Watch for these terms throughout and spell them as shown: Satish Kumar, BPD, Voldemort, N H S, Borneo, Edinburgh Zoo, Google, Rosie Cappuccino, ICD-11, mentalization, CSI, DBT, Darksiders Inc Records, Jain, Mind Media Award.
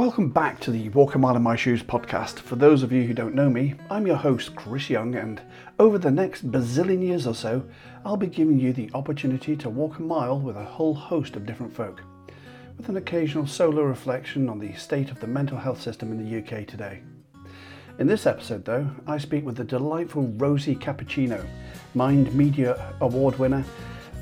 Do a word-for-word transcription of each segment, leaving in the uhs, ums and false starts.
Welcome back to the Walk a Mile in My Shoes podcast. For those of you who don't know me, I'm your host Chris Young, and over the next bazillion years or so, I'll be giving you the opportunity to walk a mile with a whole host of different folk, with an occasional solo reflection on the state of the mental health system in the U K today. In this episode though, I speak with the delightful Rosie Cappuccino, Mind Media Award winner,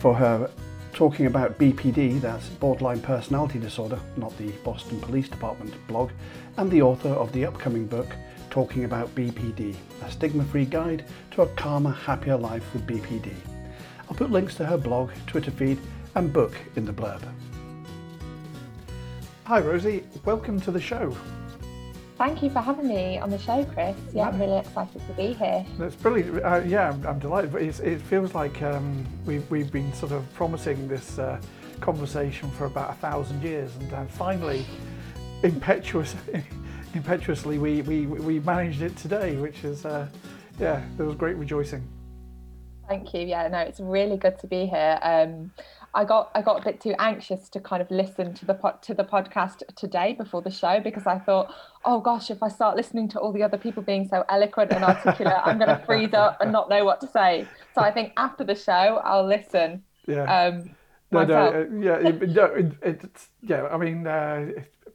for her talking about B P D, that's borderline personality disorder, not the Boston Police Department blog, and the author of the upcoming book, Talking About B P D, a stigma-free guide to a calmer, happier life with B P D. I'll put links to her blog, Twitter feed, and book in the blurb. Hi Rosie, welcome to the show. Thank you for having me on the show, Chris. Yeah, I'm really excited to be here. That's brilliant. Uh, yeah, I'm, I'm delighted. But it's, it feels like um, we've, we've been sort of promising this uh, conversation for about a thousand years, and uh, finally, impetuous, impetuously, we, we, we managed it today, which is, uh, yeah, there was great rejoicing. Thank you. Yeah, no, it's really good to be here. Um, I got I got a bit too anxious to kind of listen to the pod, to the podcast today before the show, because I thought, oh gosh, if I start listening to all the other people being so eloquent and articulate, I'm going to freeze up and not know what to say. So I think after the show, I'll listen. Yeah. Um, no, no, uh, yeah, it, no, it, it's, yeah. I mean, uh,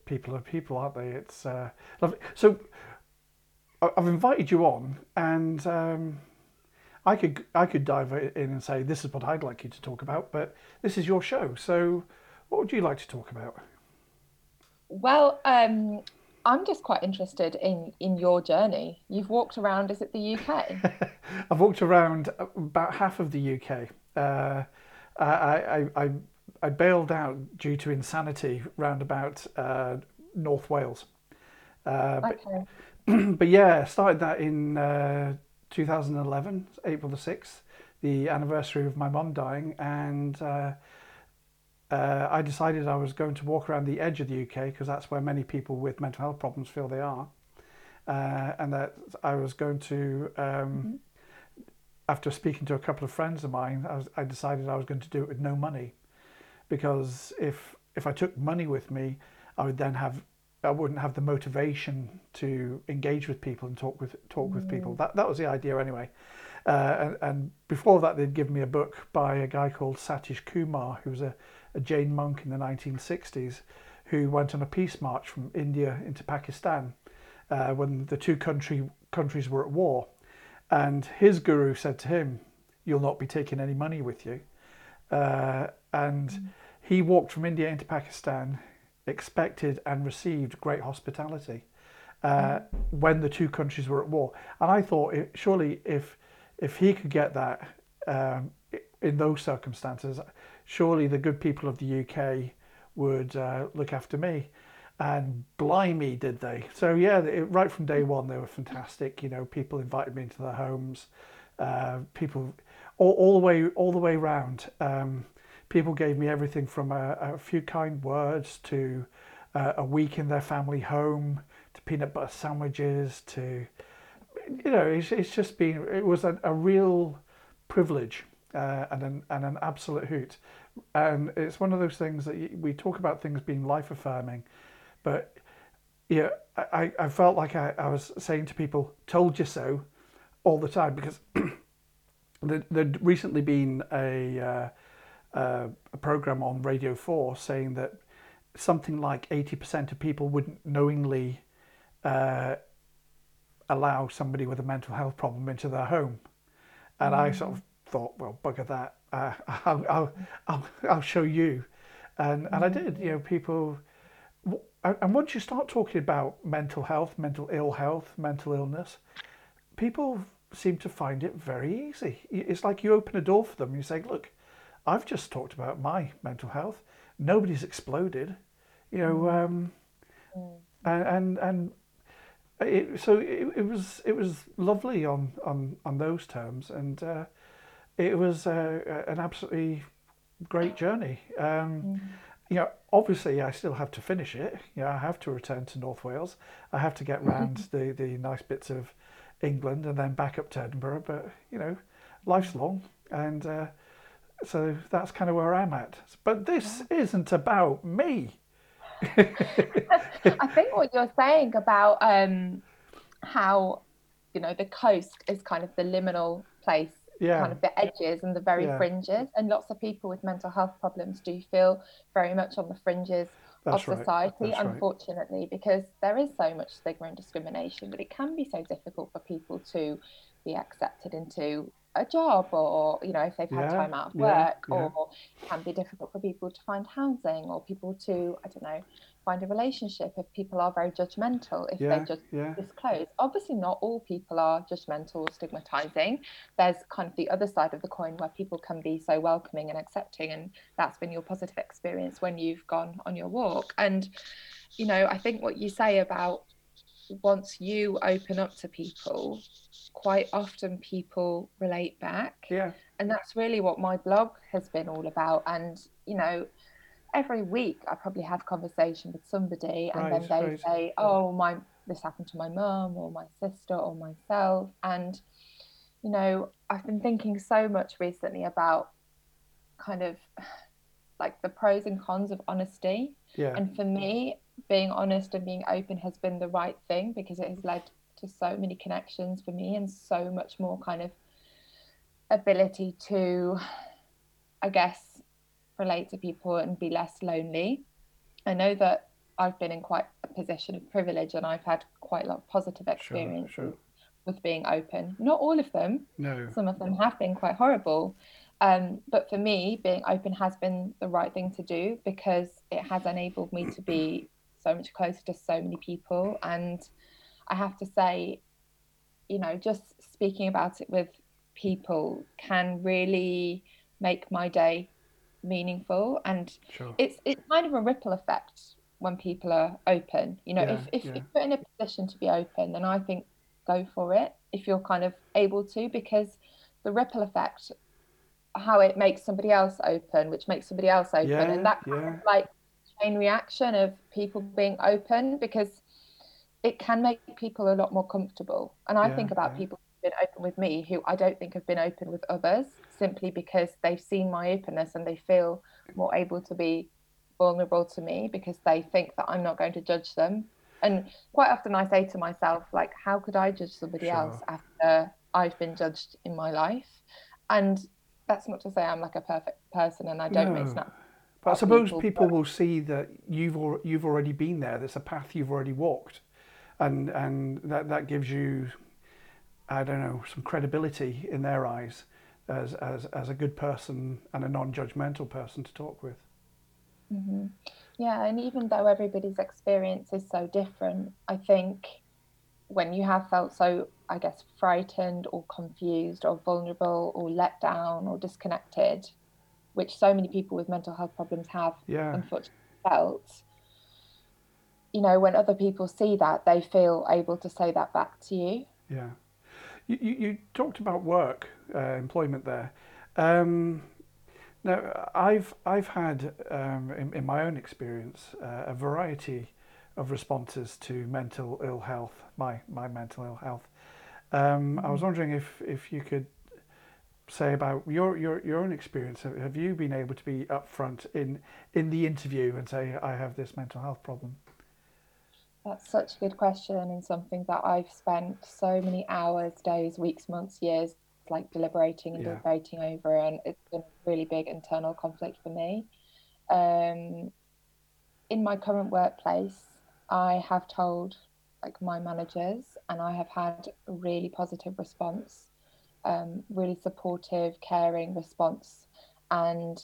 people are people, aren't they? It's uh, lovely. So I've invited you on, and um, I could I could dive in and say, this is what I'd like you to talk about, but this is your show, so what would you like to talk about? Well, um, I'm just quite interested in, in your journey. You've walked around, is it the U K? I've walked around about half of the U K. Uh, I, I, I, I bailed out due to insanity round about uh, North Wales. Uh, okay. But, but yeah, started that in... Uh, two thousand eleven, April the sixth, the anniversary of my mum dying, and uh, uh, I decided I was going to walk around the edge of the U K, because that's where many people with mental health problems feel they are, uh, and that I was going to, um, mm-hmm. after speaking to a couple of friends of mine, I, was, I decided I was going to do it with no money, because if if I took money with me, I would then have I wouldn't have the motivation to engage with people and talk with talk mm. with people. That that was the idea anyway. Uh, and, and before that, they'd given me a book by a guy called Satish Kumar, who was a, a Jain monk in the nineteen sixties, who went on a peace march from India into Pakistan uh, when the two country countries were at war. And his guru said to him, "You'll not be taking any money with you." Uh, and mm. he walked from India into Pakistan, expected and received great hospitality uh, when the two countries were at war. And I thought, it, surely if if he could get that um, in those circumstances, surely the good people of the U K would uh, look after me. And blimey, did they. So yeah, it, right from day one, they were fantastic. You know, people invited me into their homes, uh, people all, all the way all the way round. Um, People gave me everything from a, a few kind words to uh, a week in their family home, to peanut butter sandwiches, to, you know, it's, it's just been, it was a, a real privilege uh, and, an, and an absolute hoot. And it's one of those things that you, we talk about things being life affirming, but yeah, I, I felt like I, I was saying to people, told you so, all the time, because there, there'd recently been a, uh, Uh, a program on Radio four saying that something like eighty percent of people wouldn't knowingly uh, allow somebody with a mental health problem into their home. And mm. I sort of thought, well, bugger that, uh, I'll, I'll, I'll, I'll show you. And, and I did, you know, people, and once you start talking about mental health, mental ill health, mental illness, people seem to find it very easy. It's like you open a door for them and you say, look, I've just talked about my mental health. Nobody's exploded, you know, um, and and, and it, so it, it was it was lovely on, on, on those terms, and uh, it was uh, an absolutely great journey. Um, mm. You know, obviously I still have to finish it. You know, I have to return to North Wales. I have to get round the, the nice bits of England and then back up to Edinburgh. But you know, life's long, and. Uh, So that's kind of where I'm at. But this isn't about me. I think what you're saying about um, how, you know, the coast is kind of the liminal place, yeah. kind of the edges and the very yeah. fringes. And lots of people with mental health problems do feel very much on the fringes That's of right. society, That's unfortunately, right. because there is so much stigma and discrimination, but it can be so difficult for people to be accepted into a job, or, you know, if they've had yeah, time out of work, yeah, yeah. or it can be difficult for people to find housing, or people to, I don't know, find a relationship if people are very judgmental, if yeah, they just yeah. disclose. Obviously not all people are judgmental or stigmatizing. There's kind of the other side of the coin where people can be so welcoming and accepting, and that's been your positive experience when you've gone on your walk. And, you know, I think what you say about once you open up to people, quite often people relate back. Yeah. And that's really what my blog has been all about. And, you know, every week I probably have conversation with somebody, and right, then they right. say, oh, my this happened to my mum or my sister or myself. And, you know, I've been thinking so much recently about kind of like the pros and cons of honesty. Yeah. And for me, being honest and being open has been the right thing, because it has led to so many connections for me, and so much more kind of ability to, I guess, relate to people and be less lonely. I know that I've been in quite a position of privilege, and I've had quite a lot of positive experiences sure, sure. with being open. Not all of them. No. Some of them have been quite horrible. Um, but for me, being open has been the right thing to do, because it has enabled me to be so much closer to so many people. And I have to say, you know, just speaking about it with people can really make my day meaningful. And sure. it's it's kind of a ripple effect when people are open. You know, yeah, if, if, yeah. if you're in a position to be open, then I think go for it if you're kind of able to, because the ripple effect, how it makes somebody else open, which makes somebody else open, yeah, and that kind yeah. of like chain reaction of people being open, because it can make people a lot more comfortable. And I yeah, think about yeah. people who've been open with me who I don't think have been open with others, simply because they've seen my openness and they feel more able to be vulnerable to me, because they think that I'm not going to judge them. And quite often I say to myself, like, how could I judge somebody sure. else after I've been judged in my life? And that's not to say I'm like a perfect person, and I don't no. mean that. But I suppose people, people but... will see that you've al- you've already been there. There's a path you've already walked, and and that, that gives you, I don't know, some credibility in their eyes as as, as a good person and a non-judgmental person to talk with. Mm-hmm. Yeah, and even though everybody's experience is so different, I think when you have felt so, I guess, frightened or confused or vulnerable or let down or disconnected, which so many people with mental health problems have yeah. unfortunately felt, you know, when other people see that, they feel able to say that back to you. Yeah. You, you, you talked about work, uh, employment there. Um, now, I've, I've had, um, in, in my own experience, uh, a variety of responses to mental ill health, my, my mental ill health. Um, I was wondering if, if you could say about your, your, your own experience. Have you been able to be upfront in in the interview and say, I have this mental health problem? That's such a good question, and something that I've spent so many hours, days, weeks, months, years, like deliberating and yeah. deliberating over, and it's been a really big internal conflict for me. Um, in my current workplace, I have told like my managers, and I have had a really positive response, um, really supportive, caring response. And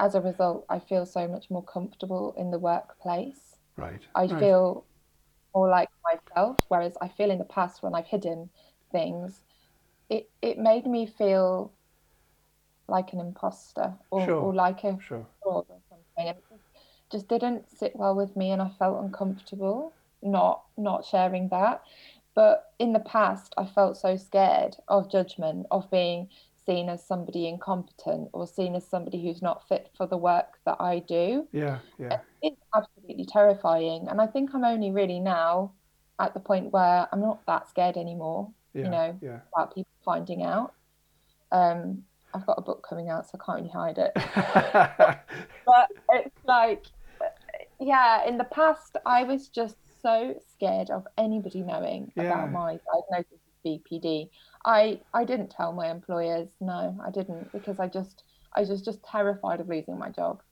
as a result, I feel so much more comfortable in the workplace. Right. I right. feel more like myself, whereas I feel in the past when I've hidden things, it, it made me feel like an imposter or, sure. or like a sure. fraud or something. And it just didn't sit well with me, and I felt uncomfortable. not not sharing that. But in the past, I felt so scared of judgment, of being seen as somebody incompetent or seen as somebody who's not fit for the work that I do. Yeah, yeah. It's absolutely terrifying. And I think I'm only really now at the point where I'm not that scared anymore, yeah, you know, yeah. about people finding out. Um, I've got a book coming out, so I can't really hide it. But it's like, yeah, in the past, I was just so scared of anybody knowing yeah. about my diagnosis of B P D. I, I didn't tell my employers, no, I didn't, because I just I was just terrified of losing my job.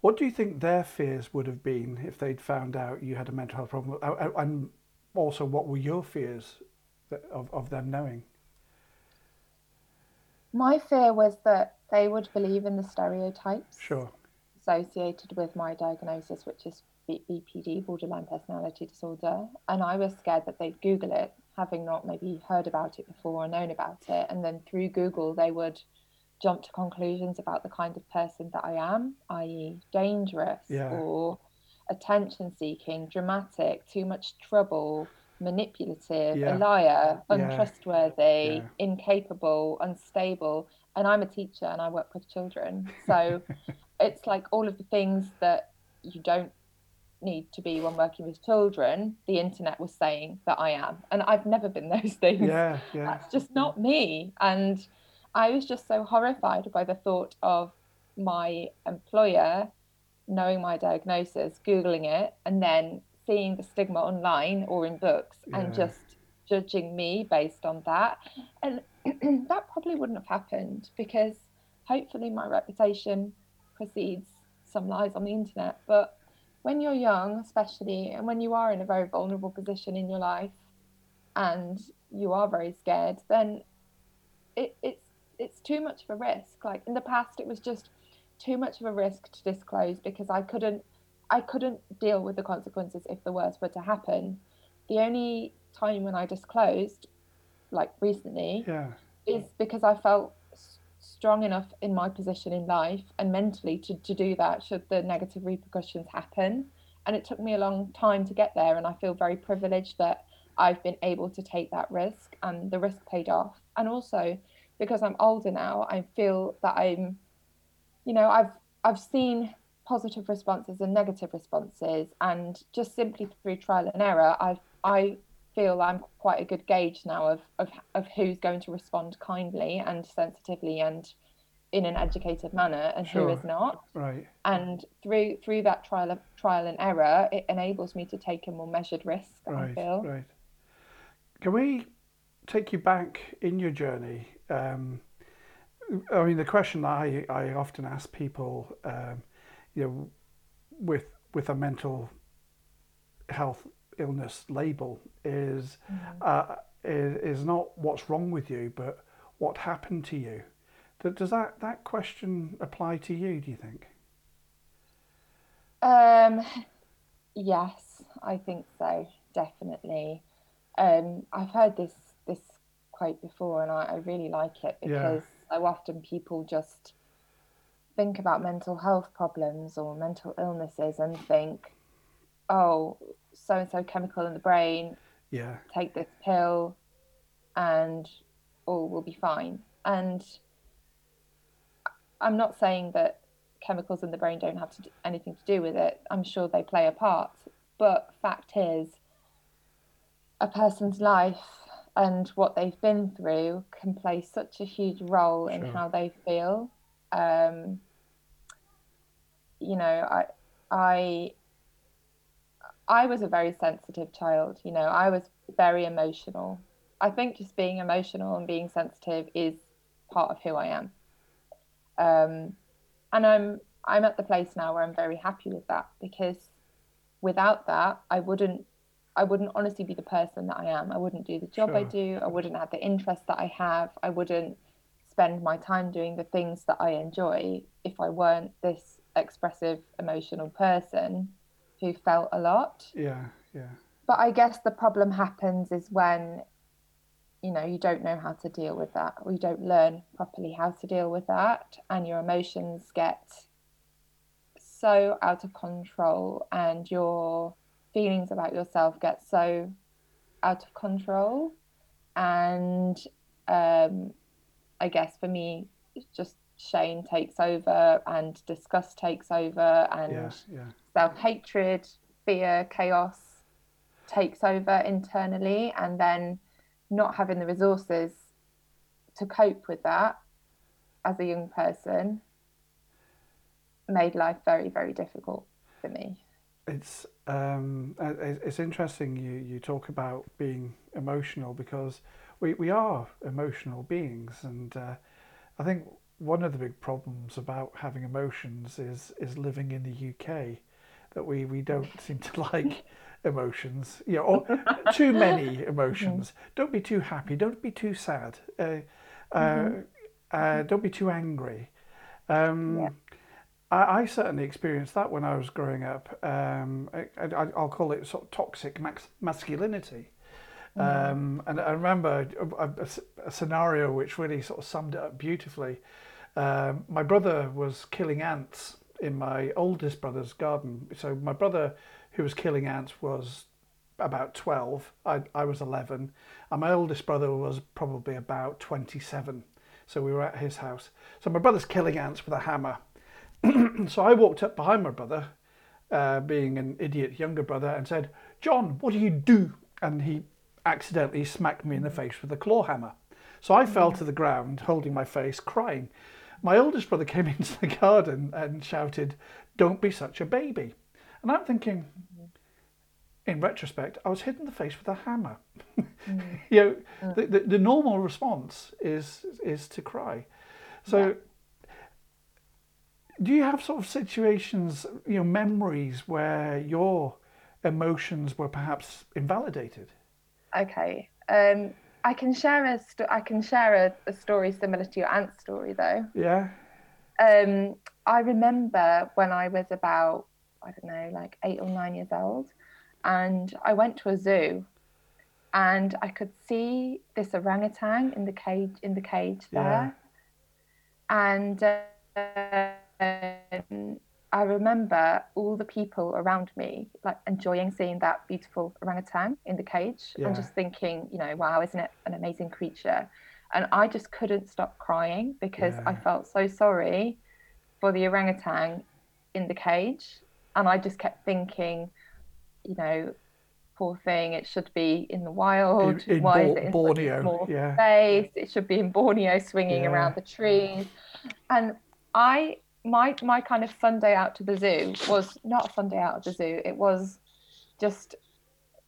What do you think their fears would have been if they'd found out you had a mental health problem? And also, what were your fears of, of them knowing? My fear was that they would believe in the stereotypes sure. associated with my diagnosis, which is B P D, borderline personality disorder. And I was scared that they'd Google it, having not maybe heard about it before or known about it. And then through Google, they would jump to conclusions about the kind of person that I am, that is dangerous yeah. or attention-seeking, dramatic, too much trouble, manipulative, yeah. a liar, untrustworthy, yeah. Yeah. incapable, unstable. And I'm a teacher and I work with children. So it's like all of the things that you don't need to be when working with children, the internet was saying that I am. And I've never been those things. Yeah, yeah. That's just not me. And I was just so horrified by the thought of my employer knowing my diagnosis, Googling it, and then seeing the stigma online or in books yeah. and just judging me based on that. And that probably wouldn't have happened, because hopefully my reputation precedes some lies on the internet. But when you're young, especially, and when you are in a very vulnerable position in your life and you are very scared, then it, it's it's too much of a risk. Like in the past, it was just too much of a risk to disclose, because I couldn't, I couldn't deal with the consequences if the worst were to happen. The only time when I disclosed, like recently, yeah. is because I felt s- strong enough in my position in life and mentally to, to do that should the negative repercussions happen. And it took me a long time to get there. And I feel very privileged that I've been able to take that risk, and the risk paid off. And also, because I'm older now, I feel that I'm, you know, I've I've seen positive responses and negative responses, and just simply through trial and error, I I feel I'm quite a good gauge now of, of of who's going to respond kindly and sensitively and in an educated manner, and sure. who is not. Right. And through through that trial of, trial and error, it enables me to take a more measured risk. Right, I feel. Right. Can we take you back in your journey? Um, I mean, the question I, I often ask people, um, you know, with with a mental health illness label is, mm-hmm. uh, is is not what's wrong with you, but what happened to you. Does that that question apply to you, do you think? Um, yes, I think so, definitely. Um, I've heard this this. quote before, and I, I really like it, because yeah. so often people just think about mental health problems or mental illnesses and think, oh, so and so chemical in the brain, yeah, take this pill and all will be fine. And I'm not saying that chemicals in the brain don't have to do anything to do with it. I'm sure they play a part, but fact is, a person's life and what they've been through can play such a huge role in sure. how they feel. Um, you know, I, I, I was a very sensitive child. You know, I was very emotional. I think just being emotional and being sensitive is part of who I am. Um, and I'm, I'm at the place now where I'm very happy with that, because without that, I wouldn't I wouldn't honestly be the person that I am. I wouldn't do the job sure. I do. I wouldn't have the interest that I have. I wouldn't spend my time doing the things that I enjoy if I weren't this expressive, emotional person who felt a lot. Yeah, yeah. But I guess the problem happens is when, you know, you don't know how to deal with that, or you don't learn properly how to deal with that, and your emotions get so out of control, and you're feelings about yourself get so out of control. And um, I guess for me, just shame takes over, and disgust takes over, and yeah, yeah. self-hatred, fear, chaos takes over internally, and then not having the resources to cope with that as a young person made life very, very difficult for me. it's um, it's interesting you, you talk about being emotional, because we, we are emotional beings, and uh, I think one of the big problems about having emotions is is living in the U K, that we, we don't seem to like emotions, you know, or too many emotions. Mm-hmm. Don't be too happy. Don't be too sad. Uh, uh, mm-hmm. uh, don't be too angry. Um, yeah. I, I certainly experienced that when I was growing up. Um, I, I, I'll call it sort of toxic max, masculinity. Mm-hmm. Um, and I remember a, a, a scenario which really sort of summed it up beautifully. Um, my brother was killing ants in my oldest brother's garden. So my brother, who was killing ants, was about twelve. I, I was eleven, and my oldest brother was probably about twenty-seven. So we were at his house. So my brother's killing ants with a hammer. So I walked up behind my brother, uh, being an idiot younger brother, and said, "John, what do you do?" And he accidentally smacked me in the face with a claw hammer. So I fell to the ground, holding my face, crying. My oldest brother came into the garden and shouted, "Don't be such a baby." And I'm thinking, in retrospect, I was hit in the face with a hammer. Mm. You know, yeah. the, the, the normal response is is to cry. So yeah. Do you have sort of situations, you know, memories where your emotions were perhaps invalidated? Okay, um, I can share a sto- I can share a, a story similar to your aunt's story, though. Yeah. Um, I remember when I was about, I don't know, like eight or nine years old, and I went to a zoo, and I could see this orangutan in the cage in the cage there, yeah. and. Uh, Um, I remember all the people around me like enjoying seeing that beautiful orangutan in the cage, yeah. and just thinking, you know, wow, isn't it an amazing creature? And I just couldn't stop crying because yeah. I felt so sorry for the orangutan in the cage, and I just kept thinking, you know, poor thing, it should be in the wild. In, in Why Bo- is it in Borneo? Small yeah. space? It should be in Borneo, swinging yeah. around the trees, and. I my my kind of fun day out to the zoo was not a fun day out at the zoo. It was just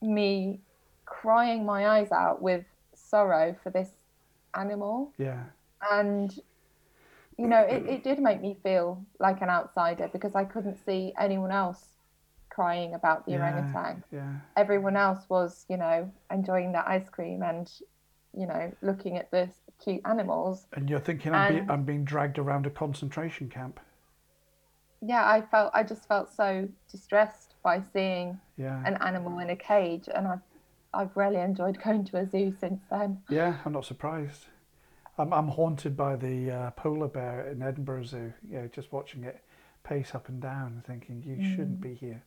me crying my eyes out with sorrow for this animal. Yeah. And you know, it, it did make me feel like an outsider because I couldn't see anyone else crying about the yeah, orangutan. Yeah. Everyone else was, you know, enjoying their ice cream and, you know, looking at the cute animals. And you're thinking, I'm, and, be, I'm being dragged around a concentration camp. Yeah, I felt, I just felt so distressed by seeing yeah. an animal in a cage, and I've, I've really enjoyed going to a zoo since then. Yeah, I'm not surprised. I'm, I'm haunted by the uh, polar bear in Edinburgh Zoo. Yeah, just watching it pace up and down, and thinking you mm. shouldn't be here.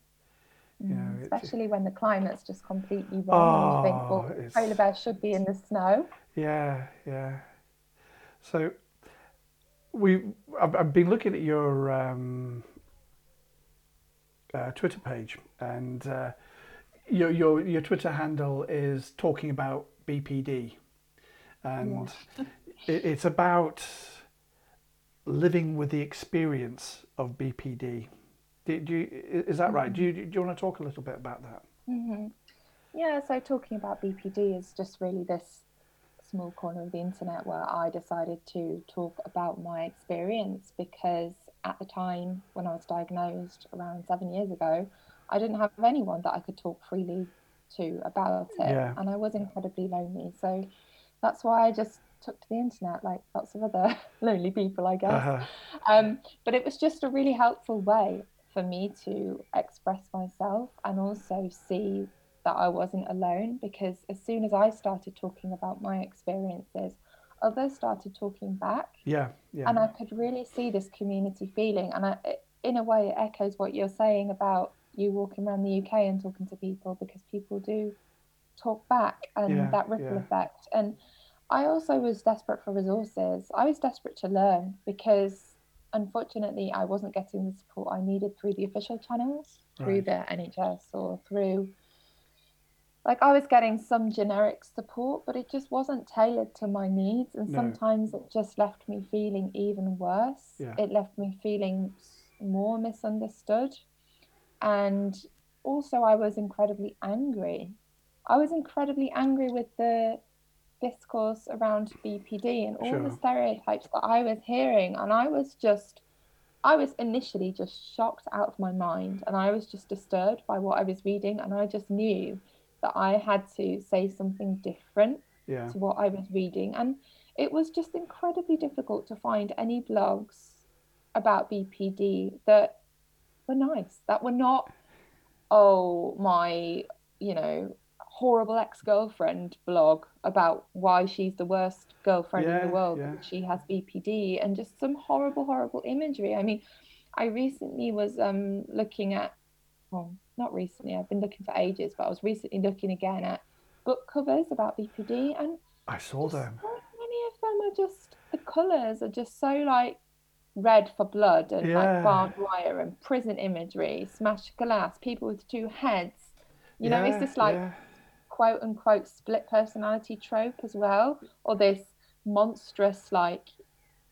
You know, especially when the climate's just completely wrong. Oh, you think, well, the polar bear should be in the snow. Yeah, yeah. So we, I've, I've been looking at your um, uh, Twitter page, and uh, your your your Twitter handle is talking about B P D, and yeah. it, it's about living with the experience of B P D. Do, do you, is that right? Do you, do you want to talk a little bit about that? Mm-hmm. Yeah, so talking about B P D is just really this small corner of the internet where I decided to talk about my experience, because at the time when I was diagnosed around seven years ago, I didn't have anyone that I could talk freely to about it. Yeah. And I was incredibly lonely. So that's why I just took to the internet, like lots of other lonely people, I guess. Uh-huh. Um, but it was just a really helpful way for me to express myself and also see that I wasn't alone, because as soon as I started talking about my experiences, others started talking back. Yeah, yeah. And I could really see this community feeling. And I, in a way, it echoes what you're saying about you walking around the U K and talking to people, because people do talk back, and yeah, that ripple yeah. effect. And I also was desperate for resources. I was desperate to learn because, unfortunately, I wasn't getting the support I needed through the official channels, through right. the N H S, or through, like, I was getting some generic support, but it just wasn't tailored to my needs. And no. sometimes it just left me feeling even worse. Yeah. It left me feeling more misunderstood. And also I was incredibly angry. I was incredibly angry with the discourse around B P D and all sure. the stereotypes that I was hearing. And I was just, I was initially just shocked out of my mind, and I was just disturbed by what I was reading, and I just knew that I had to say something different yeah. to what I was reading. And it was just incredibly difficult to find any blogs about B P D that were nice, that were not, oh, my, you know, horrible ex-girlfriend blog about why she's the worst girlfriend yeah, in the world yeah. and she has B P D and just some horrible, horrible imagery. I mean, I recently was um, looking at, well, not recently, I've been looking for ages, but I was recently looking again at book covers about B P D, and I saw them. So many of them are just, the colours are just so like red for blood and yeah. like barbed wire and prison imagery, smashed glass, people with two heads. You know, yeah, it's this like yeah. quote unquote split personality trope as well, or this monstrous like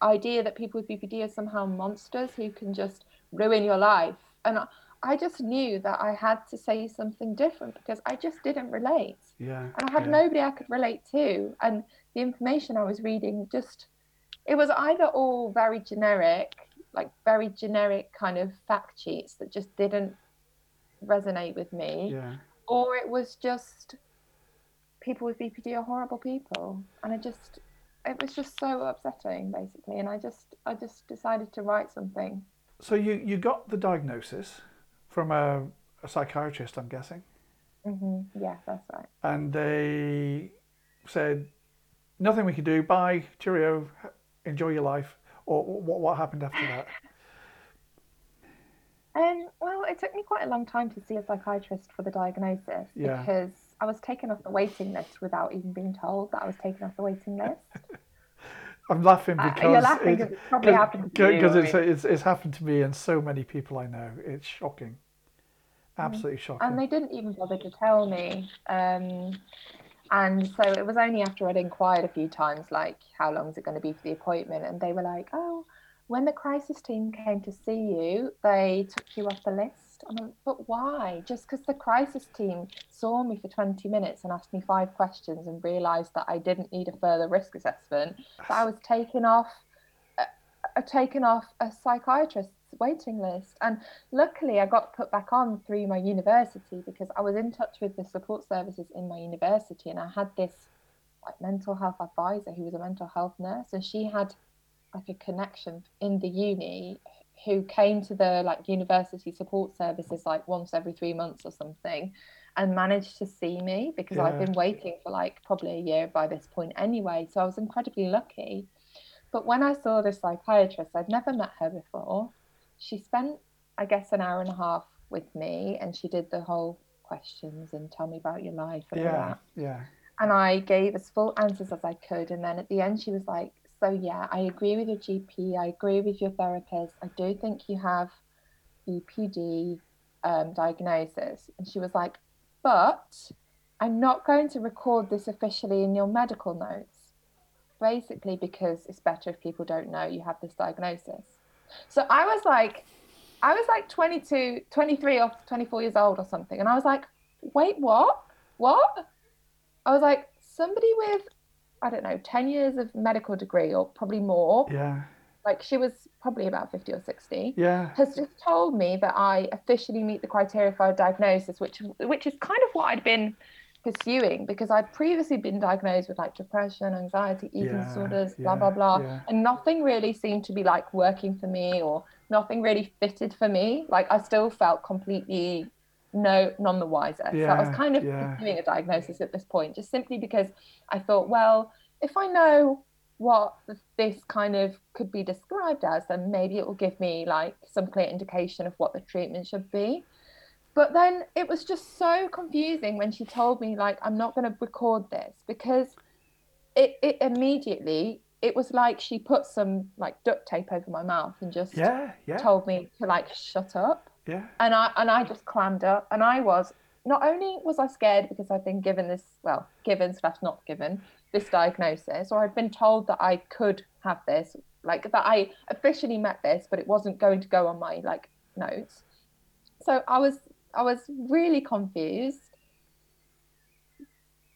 idea that people with B P D are somehow monsters who can just ruin your life. And I just knew that I had to say something different because I just didn't relate. Yeah. And I had yeah. nobody I could relate to. And the information I was reading just, it was either all very generic, like very generic kind of fact sheets that just didn't resonate with me, yeah. or it was just people with B P D are horrible people. And I just, it was just so upsetting basically. And I just, I just decided to write something. So you, you got the diagnosis from a, a psychiatrist, I'm guessing? Mm-hmm. Yeah, that's right. And they said, nothing we can do, bye, cheerio, enjoy your life. Or what, what happened after that? Um, well, it took me quite a long time to see a psychiatrist for the diagnosis yeah. because I was taken off the waiting list without even being told that I was taken off the waiting list. I'm laughing because uh, you're laughing because it's probably happened to you. Because it's, it's, it's happened to me and so many people I know. It's shocking. Absolutely mm. shocking. And they didn't even bother to tell me. Um, and so it was only after I'd inquired a few times, like, how long is it going to be for the appointment? And they were like, oh, when the crisis team came to see you, they took you off the list. I'm like, but why? Just because the crisis team saw me for twenty minutes and asked me five questions and realised that I didn't need a further risk assessment, that I was taken off, uh, uh, taken off a psychiatrist's waiting list. And luckily I got put back on through my university because I was in touch with the support services in my university, and I had this like mental health advisor who was a mental health nurse, and she had like a connection in the uni who came to the like university support services like once every three months or something and managed to see me because yeah. I've been waiting for like probably a year by this point anyway. So I was incredibly lucky. But when I saw this psychiatrist, I'd never met her before. She spent, I guess, an hour and a half with me, and she did the whole questions and tell me about your life and yeah, all that. Yeah. And I gave as full answers as I could. And then at the end, she was like, so yeah, I agree with your G P, I agree with your therapist, I do think you have B P D um, diagnosis. And she was like, but I'm not going to record this officially in your medical notes, basically because it's better if people don't know you have this diagnosis. So I was like, I was like twenty-two, twenty-three or twenty-four years old or something. And I was like, wait, what? What? I was like, somebody with, I don't know, ten years of medical degree or probably more. Yeah. Like she was probably about fifty or sixty. Yeah. Has just told me that I officially meet the criteria for a diagnosis, which which is kind of what I'd been pursuing because I'd previously been diagnosed with like depression, anxiety, eating yeah, disorders, yeah, blah, blah, blah. Yeah. And nothing really seemed to be like working for me, or nothing really fitted for me. Like I still felt completely no, none the wiser. Yeah, so I was kind of yeah. doing a diagnosis at this point, just simply because I thought, well, if I know what this kind of could be described as, then maybe it will give me like some clear indication of what the treatment should be. But then it was just so confusing when she told me, like, I'm not going to record this, because it, it immediately, it was like she put some like duct tape over my mouth and just yeah, yeah. told me to like shut up. Yeah. And I and I just clammed up, and I was, not only was I scared because I'd been given this, well, given slash not given, this diagnosis, or I'd been told that I could have this, like that I officially met this, but it wasn't going to go on my like notes. So I was I was really confused.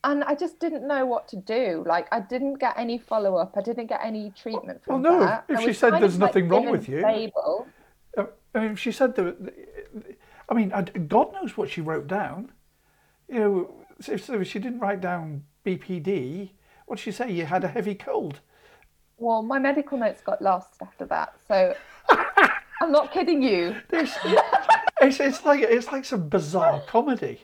And I just didn't know what to do. Like, I didn't get any follow-up. I didn't get any treatment from well, no, that. If she said there's nothing wrong with you. I mean, if she said there, I mean, God knows what she wrote down. You know, if she didn't write down B P D, what did she say? You had a heavy cold. Well, my medical notes got lost after that. So I'm not kidding you. It's, it's, it's, like, it's like some bizarre comedy.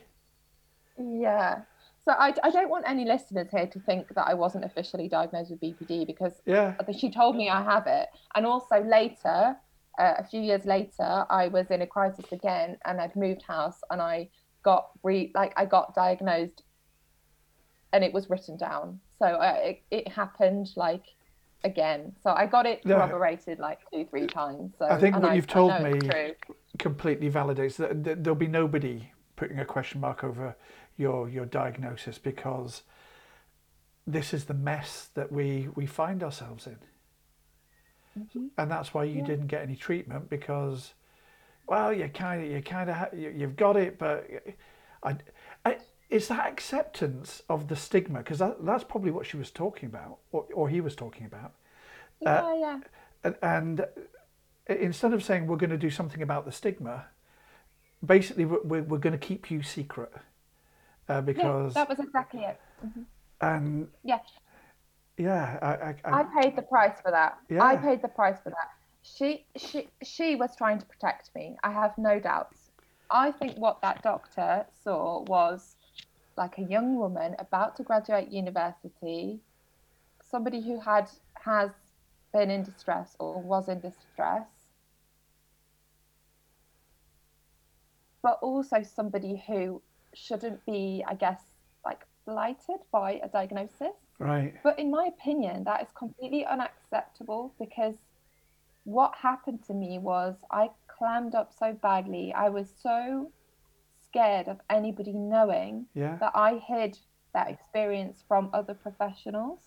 Yeah. So I, I don't want any listeners here to think that I wasn't officially diagnosed with B P D, because yeah. she told me I have it. And also later, uh, a few years later, I was in a crisis again, and I'd moved house, and I got re like I got diagnosed, and it was written down. So I, it, it happened like again. So I got it corroborated yeah. like two, three times. So I think what I, you've told me completely validates that. There'll be nobody putting a question mark over your your diagnosis, because this is the mess that we we find ourselves in. Mm-hmm. And that's why you yeah. didn't get any treatment, because well you kind of you kind of ha- you, you've got it, but I, I it's that acceptance of the stigma, because that, that's probably what she was talking about, or, or he was talking about. Yeah, uh, yeah. And, and instead of saying we're going to do something about the stigma, basically we're, we're going to keep you secret. Uh, because yeah, that was exactly it. Mm-hmm. And yeah, yeah, I, I, I, I paid the price for that. Yeah. I paid the price for that. She, she, she was trying to protect me. I have no doubts. I think what that doctor saw was like a young woman about to graduate university, somebody who had has been in distress or was in distress, but also somebody who shouldn't be, I guess, like blighted by a diagnosis. Right. But in my opinion, that is completely unacceptable, because what happened to me was I clammed up so badly. I was so scared of anybody knowing yeah. that I hid that experience from other professionals.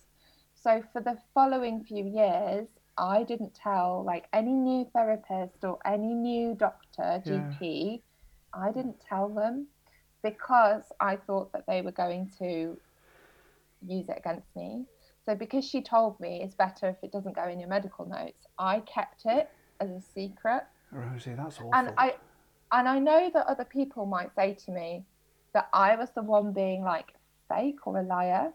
So for the following few years, I didn't tell like any new therapist or any new doctor, G P. Yeah. I didn't tell them, because I thought that they were going to use it against me. So because she told me it's better if it doesn't go in your medical notes, I kept it as a secret. Rosie, that's awful. And I, and I know that other people might say to me that I was the one being like fake or a liar.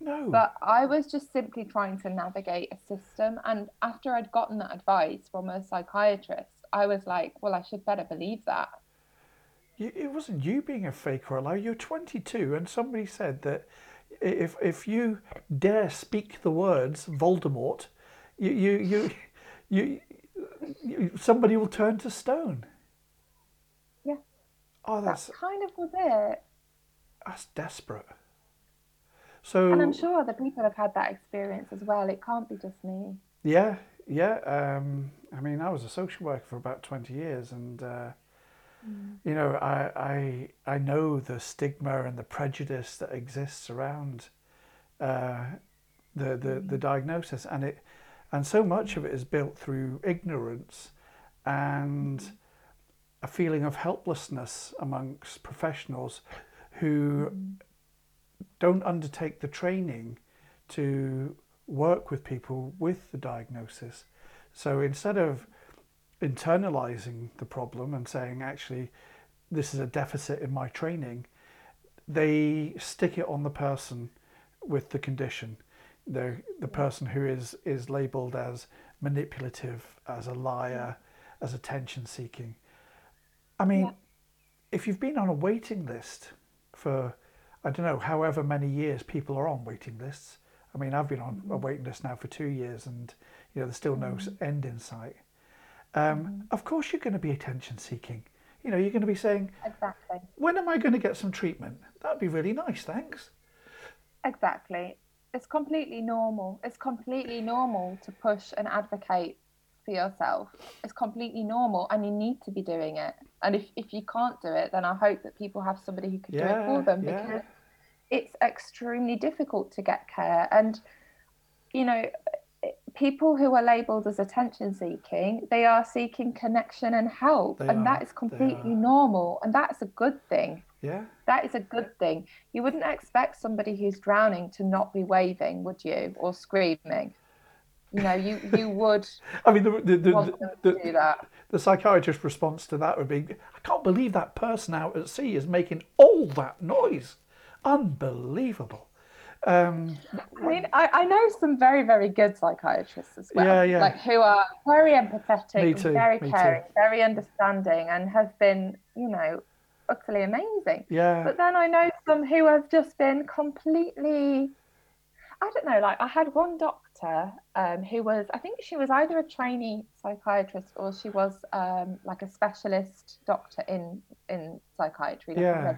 No. But I was just simply trying to navigate a system. And after I'd gotten that advice from a psychiatrist, I was like, well, I should better believe that. It wasn't you being a fake or a liar. You're twenty-two, and somebody said that if if you dare speak the words Voldemort, you you you, you, you somebody will turn to stone. Yeah. Oh, that's that kind of was it. That's desperate. So. And I'm sure other people have had that experience as well. It can't be just me. Yeah, yeah. Um, I mean, I was a social worker for about twenty years, and. Uh, You know, I, I I know the stigma and the prejudice that exists around uh, the, the the diagnosis, and it and so much of it is built through ignorance and a feeling of helplessness amongst professionals who don't undertake the training to work with people with the diagnosis. So instead of internalizing the problem and saying, actually, this is a deficit in my training, they stick it on the person with the condition. The the person who is, is labeled as manipulative, as a liar, as attention seeking. I mean, yeah. if you've been on a waiting list for, I don't know, however many years people are on waiting lists. I mean, I've been on a waiting list now for two years and, you know, there's still no end in sight. Um, of course you're going to be attention seeking. You know, you're going to be saying, exactly. When am I going to get some treatment? That'd be really nice, thanks. Exactly. It's completely normal. It's completely normal to push and advocate for yourself. It's completely normal, and you need to be doing it. And if, if you can't do it, then I hope that people have somebody who can yeah, do it for them, yeah. because it's extremely difficult to get care. And, you know, people who are labelled as attention seeking, they are seeking connection and help. They and are. That is completely normal. And that's a good thing. Yeah. That is a good thing. You wouldn't expect somebody who's drowning to not be waving, would you? Or screaming. You know, you, you would. I mean, the the the, the, do that. the psychiatrist's response to that would be, I can't believe that person out at sea is making all that noise. Unbelievable. Um, I mean, I, I know some very, very good psychiatrists as well, yeah, yeah. like who are very empathetic, and very Me caring, too. very understanding, and have been, you know, utterly amazing. Yeah. But then I know some who have just been completely, I don't know, like I had one doctor um, who was, I think she was either a trainee psychiatrist or she was um, like a specialist doctor in, in psychiatry. Like yeah.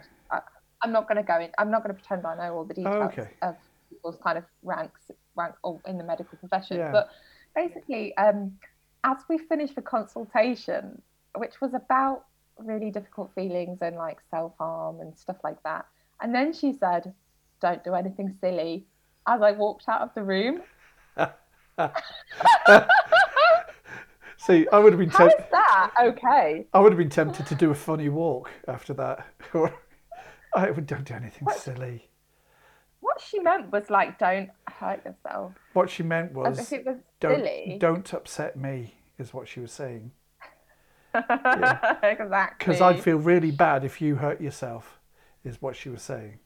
I'm not going to go in. I'm not going to pretend I know all the details okay. of people's kind of ranks, rank or in the medical profession. Yeah. But basically, um, as we finished the consultation, which was about really difficult feelings and like self-harm and stuff like that, and then she said, "Don't do anything silly." As I walked out of the room. See, I would have been. How temp- is that okay? I would have been tempted to do a funny walk after that. I would don't do anything what, silly. What she meant was like, don't hurt yourself. What she meant was, As if it was don't, silly. don't upset me, is what she was saying. Yeah. Exactly. Because I'd feel really bad if you hurt yourself, is what she was saying.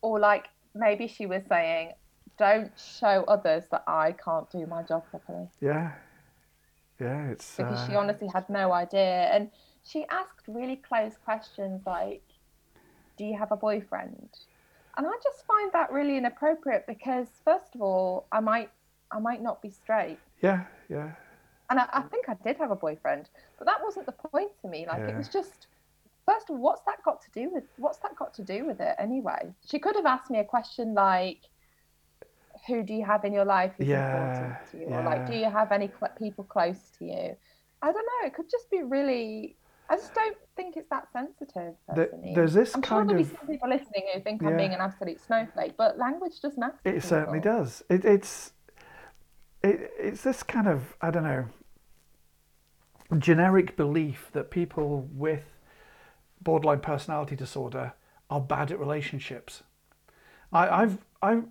Or like, maybe she was saying, don't show others that I can't do my job properly. Yeah. Yeah, it's... Because uh... she honestly had no idea. And she asked really close questions like, do you have a boyfriend? And I just find that really inappropriate because, first of all, I might I might not be straight. Yeah, yeah. And I, I think I did have a boyfriend, but that wasn't the point to me. Like yeah. it was just, first of all, what's that got to do with what's that got to do with it anyway? She could have asked me a question like, who do you have in your life who's yeah, important to you? Yeah. Or like, do you have any cl- people close to you? I don't know. It could just be really. I just don't think it's that sensitive, personally. There's this I'm sure kind there'll be of, some people listening who think yeah. I'm being an absolute snowflake, but language does matter. It certainly does. It, it's it, it's this kind of, I don't know, generic belief that people with borderline personality disorder are bad at relationships. I, I've I've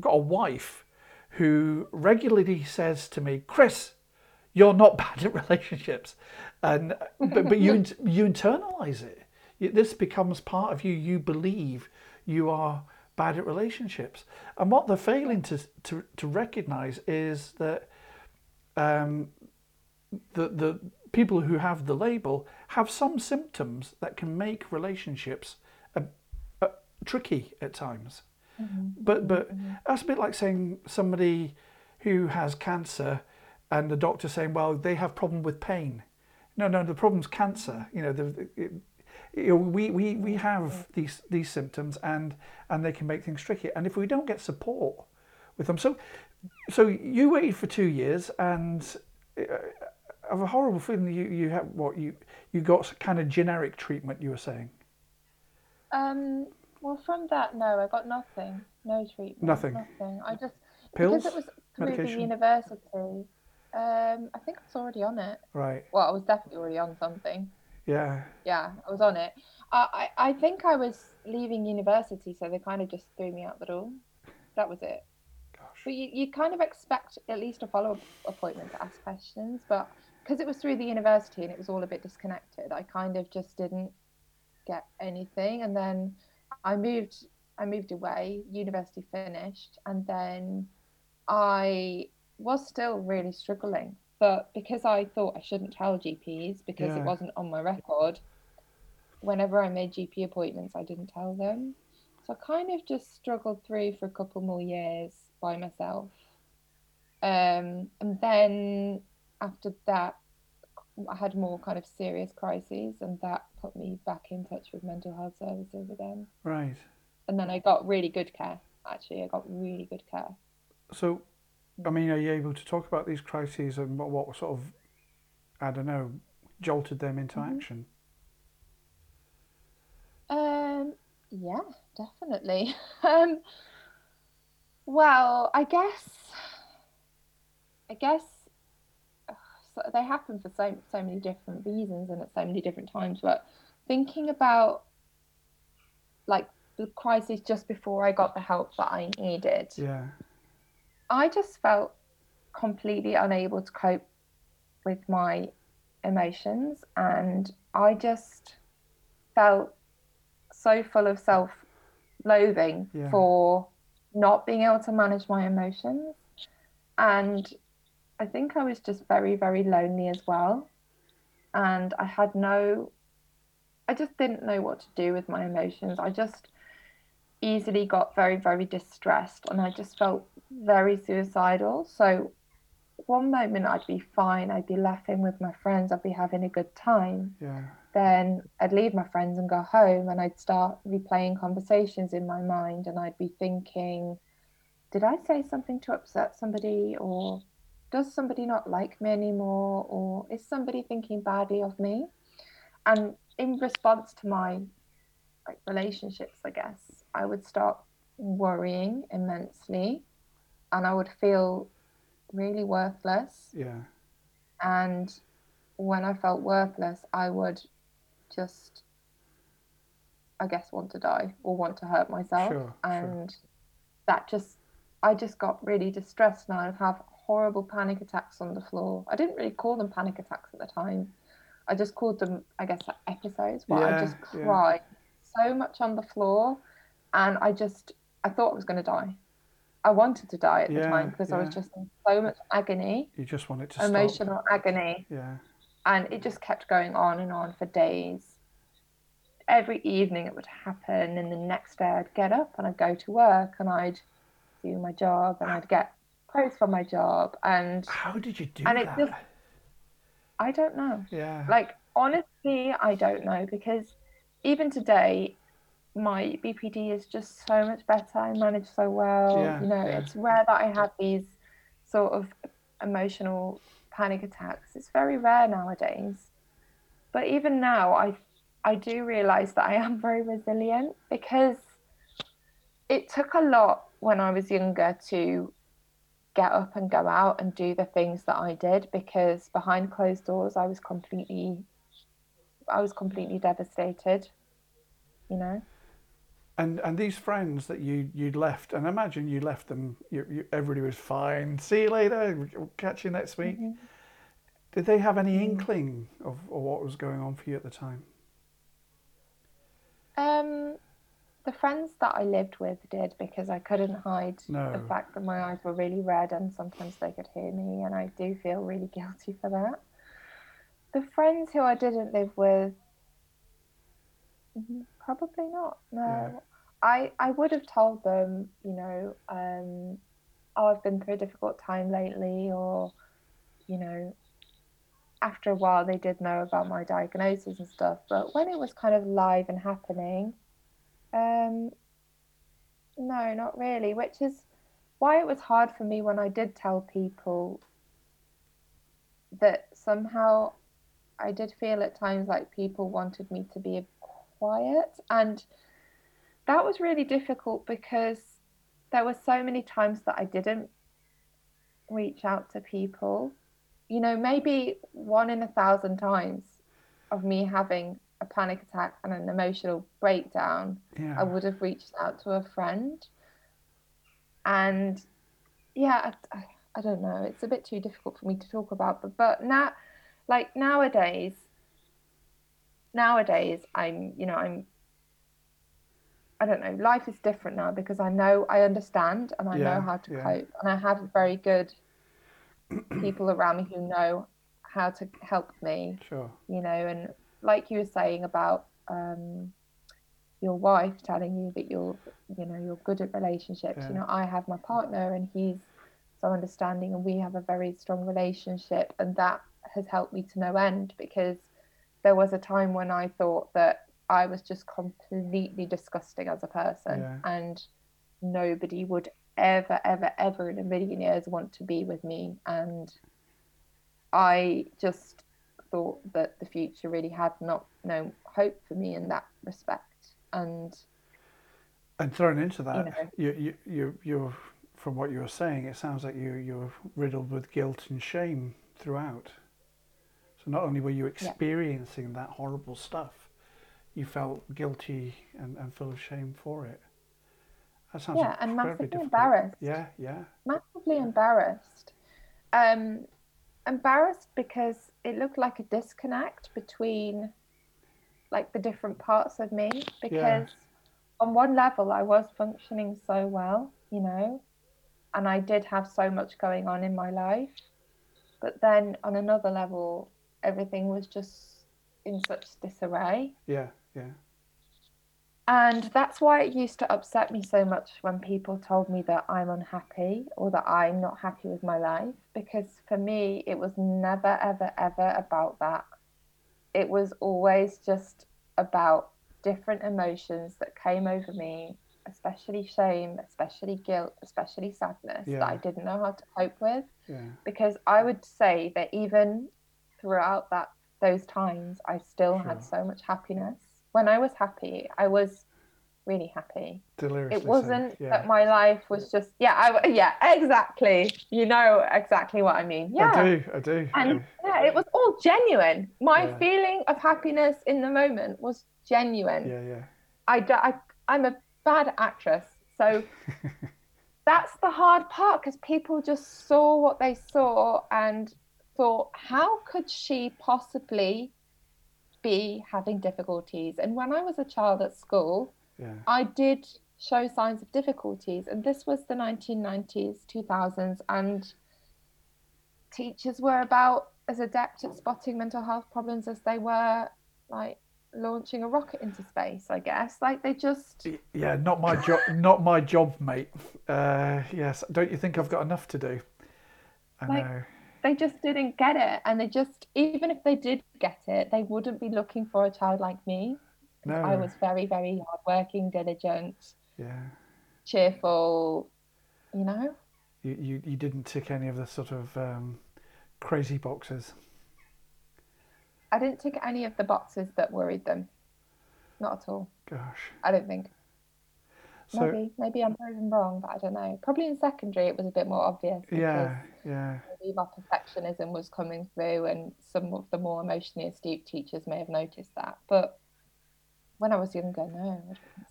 got a wife who regularly says to me, Chris, you're not bad at relationships, and but, but you you internalize it. This becomes part of you. You believe you are bad at relationships, and what they're failing to to, to recognize is that um, the the people who have the label have some symptoms that can make relationships uh, uh, tricky at times. Mm-hmm. But but mm-hmm. that's a bit like saying somebody who has cancer. And the doctor saying, well, they have problem with pain. No, no, the problem's cancer. You know, the, it, it, we, we, we have these these symptoms and and they can make things tricky. And if we don't get support with them. So so you waited for two years and I have a horrible feeling you, you have what you you got kind of generic treatment, you were saying. Um. Well, from that, no, I got nothing. No treatment. Nothing. Nothing. I just, Pills? Because it was through Medication? the university. Um, I think I was already on it. Right. Well, I was definitely already on something. Yeah. Yeah, I was on it. I, I, I think I was leaving university, so they kind of just threw me out the door. That was it. Gosh. But you, you kind of expect at least a follow-up appointment to ask questions, but because it was through the university and it was all a bit disconnected, I kind of just didn't get anything. And then I moved, I moved away, university finished, and then I... was still really struggling, but because I thought I shouldn't tell G Ps because yeah. it wasn't on my record, whenever I made G P appointments I didn't tell them, so I kind of just struggled through for a couple more years by myself, um and then after that I had more kind of serious crises, and that put me back in touch with mental health services again. Right. And then I got really good care. Actually, I got really good care. So I mean, are you able to talk about these crises and what, what sort of, I don't know, jolted them into mm-hmm. action? Um, yeah, definitely. Um, well, I guess I guess so, they happen for so so many different reasons and at so many different times. But thinking about like the crisis just before I got the help that I needed, yeah, I just felt completely unable to cope with my emotions, and I just felt so full of self-loathing yeah. for not being able to manage my emotions. And I think I was just very, very lonely as well. And I had no, I just didn't know what to do with my emotions. I just easily got very, very distressed, and I just felt very suicidal. So one moment I'd be fine, I'd be laughing with my friends, I'd be having a good time. Yeah. Then I'd leave my friends and go home, and I'd start replaying conversations in my mind, and I'd be thinking, did I say something to upset somebody, or does somebody not like me anymore, or is somebody thinking badly of me? And in response to my like relationships, I guess, I would start worrying immensely, and I would feel really worthless. Yeah. And when I felt worthless, I would just, I guess, want to die or want to hurt myself. Sure, and sure. that just, I just got really distressed, and I'd have horrible panic attacks on the floor. I didn't really call them panic attacks at the time. I just called them, I guess, like episodes where yeah, I just cried yeah. so much on the floor. And I just, I thought I was going to die. I wanted to die at yeah, the time because yeah. I was just in so much agony. You just want it to emotional stop. agony. Yeah. And it just kept going on and on for days. Every evening it would happen, and the next day I'd get up and I'd go to work and I'd do my job and I'd get praise for my job. And how did you do and that? It just, I don't know. Yeah. Like, honestly, I don't know, because even today, my B P D is just so much better. I manage so well. Yeah, you know, yeah. it's rare that I have these sort of emotional panic attacks. It's very rare nowadays. But even now, I I do realise that I am very resilient, because it took a lot when I was younger to get up and go out and do the things that I did, because behind closed doors, I was completely, I was completely devastated, you know. And and these friends that you you'd left, and I imagine you left them. You, you, everybody was fine. See you later. We'll catch you next week. Mm-hmm. Did they have any inkling of, of what was going on for you at the time? Um, the friends that I lived with did, because I couldn't hide no. the fact that my eyes were really red, and sometimes they could hear me, and I do feel really guilty for that. The friends who I didn't live with, probably not. No, yeah. I I would have told them, you know, um, oh, I've been through a difficult time lately, or, you know, after a while they did know about my diagnosis and stuff. But when it was kind of live and happening, um, no, not really. Which is why it was hard for me when I did tell people, that somehow I did feel at times like people wanted me to be a quiet, and that was really difficult, because there were so many times that I didn't reach out to people, you know, maybe one in a thousand times of me having a panic attack and an emotional breakdown, yeah. I would have reached out to a friend. And yeah, I, I, I don't know, it's a bit too difficult for me to talk about, but, but now, like nowadays Nowadays, I'm, you know, I'm, I don't know, life is different now, because I know, I understand, and I yeah, know how to yeah. cope. And I have very good people around me who know how to help me, sure. you know. And like you were saying about um, your wife telling you that you're, you know, you're good at relationships. Yeah. You know, I have my partner, and he's so understanding, and we have a very strong relationship. And that has helped me to no end, because there was a time when I thought that I was just completely disgusting as a person, yeah. and nobody would ever, ever, ever in a million years want to be with me. And I just thought that the future really had not no hope for me in that respect. And and thrown into that, you know, you you you're from what you were saying, it sounds like you, you're riddled with guilt and shame throughout. So not only were you experiencing yeah. that horrible stuff, you felt guilty and, and full of shame for it. That sounds yeah, and massively difficult. Embarrassed. Yeah, yeah. Massively embarrassed. Um, embarrassed because it looked like a disconnect between like the different parts of me, because yeah. on one level I was functioning so well, you know, and I did have so much going on in my life. But then on another level, everything was just in such disarray. Yeah, yeah. And that's why it used to upset me so much when people told me that I'm unhappy or that I'm not happy with my life, because for me, it was never, ever, ever about that. It was always just about different emotions that came over me, especially shame, especially guilt, especially sadness yeah. that I didn't know how to cope with. Yeah. Because I would say that even throughout that those times, I still sure. had so much happiness. When I was happy, I was really happy. Deliriously it wasn't yeah. that my life was just, yeah, I, yeah, exactly. You know exactly what I mean. Yeah, I do, I do. And yeah, it was all genuine. My yeah. feeling of happiness in the moment was genuine. Yeah, yeah. I, I, I'm a bad actress. So that's the hard part, because people just saw what they saw and thought, how could she possibly be having difficulties? And when I was a child at school, yeah. I did show signs of difficulties, and this was the nineteen nineties, two thousands, and teachers were about as adept at spotting mental health problems as they were like launching a rocket into space, I guess. Like they just yeah not my job not my job mate uh yes don't you think I've got enough to do? I like, know they just didn't get it, and they just, even if they did get it, they wouldn't be looking for a child like me. No. I was very, very hardworking, diligent, yeah, cheerful, you know. You you, you didn't tick any of the sort of um, crazy boxes. I didn't tick any of the boxes that worried them, not at all. Gosh, I don't think. So, maybe maybe I'm proven wrong, but I don't know. Probably in secondary it was a bit more obvious. Yeah, yeah. Maybe my perfectionism was coming through, and some of the more emotionally astute teachers may have noticed that. But when I was younger, no.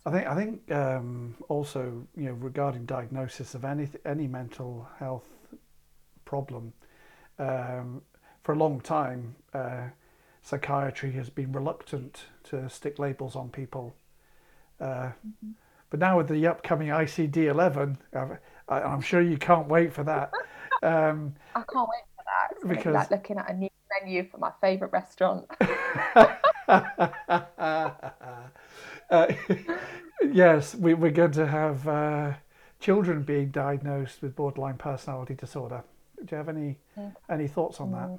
I think I think um, also, you know, regarding diagnosis of any any mental health problem, um, for a long time, uh, psychiatry has been reluctant to stick labels on people. Uh, mm-hmm. But now with the upcoming I C D eleven, I'm sure you can't wait for that. Um, I can't wait for that. It's because... like looking at a new menu for my favourite restaurant. uh, yes, we, we're going to have uh, children being diagnosed with borderline personality disorder. Do you have any yeah. any thoughts on that?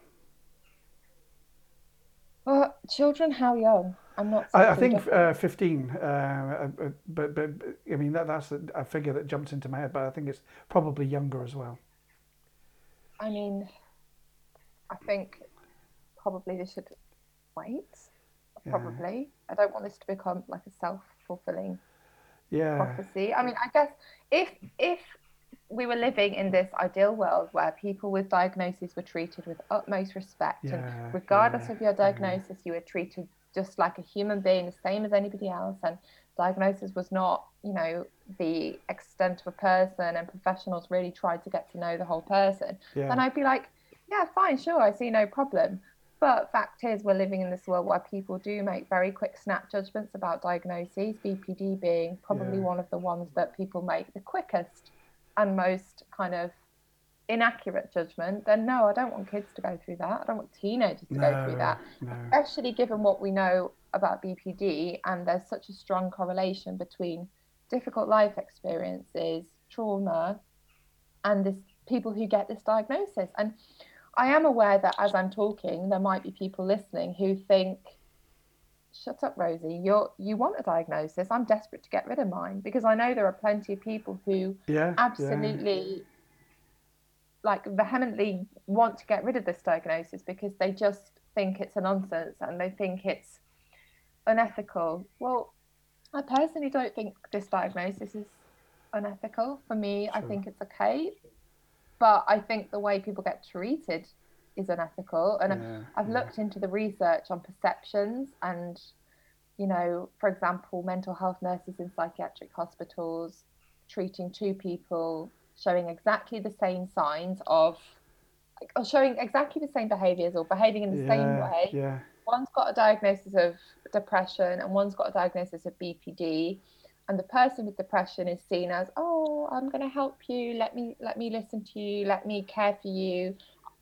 Well, children, how young? I'm not. I, I think uh, fifteen, uh, but, but I mean that, that's a figure that jumps into my head. But I think it's probably younger as well. I mean, I think probably they should wait. Probably, yeah. I don't want this to become like a self-fulfilling yeah. prophecy. I mean, I guess if if we were living in this ideal world where people with diagnoses were treated with utmost respect, yeah, and regardless yeah, of your diagnosis, yeah. you were treated just like a human being, the same as anybody else, and diagnosis was not, you know, the extent of a person, and professionals really tried to get to know the whole person, yeah. then I'd be like, yeah, fine, sure, I see no problem. But fact is, we're living in this world where people do make very quick snap judgments about diagnoses, B P D being probably yeah. one of the ones that people make the quickest and most kind of inaccurate judgment. Then no, I don't want kids to go through that. I don't want teenagers to no, go through that, no. especially given what we know about B P D, and there's such a strong correlation between difficult life experiences, trauma, and this people who get this diagnosis. And I am aware that as I'm talking, there might be people listening who think, shut up, Rosie, you're you want a diagnosis, I'm desperate to get rid of mine, because I know there are plenty of people who yeah, absolutely yeah. like vehemently want to get rid of this diagnosis because they just think it's a nonsense and they think it's unethical. Well, I personally don't think this diagnosis is unethical. For me, sure. I think it's okay. But I think the way people get treated is unethical. And yeah, I've yeah. looked into the research on perceptions and, you know, for example, mental health nurses in psychiatric hospitals treating two people showing exactly the same signs of, or showing exactly the same behaviours or behaving in the yeah, same way. Yeah. One's got a diagnosis of depression and one's got a diagnosis of B P D. And the person with depression is seen as, oh, I'm going to help you. Let me let me listen to you. Let me care for you.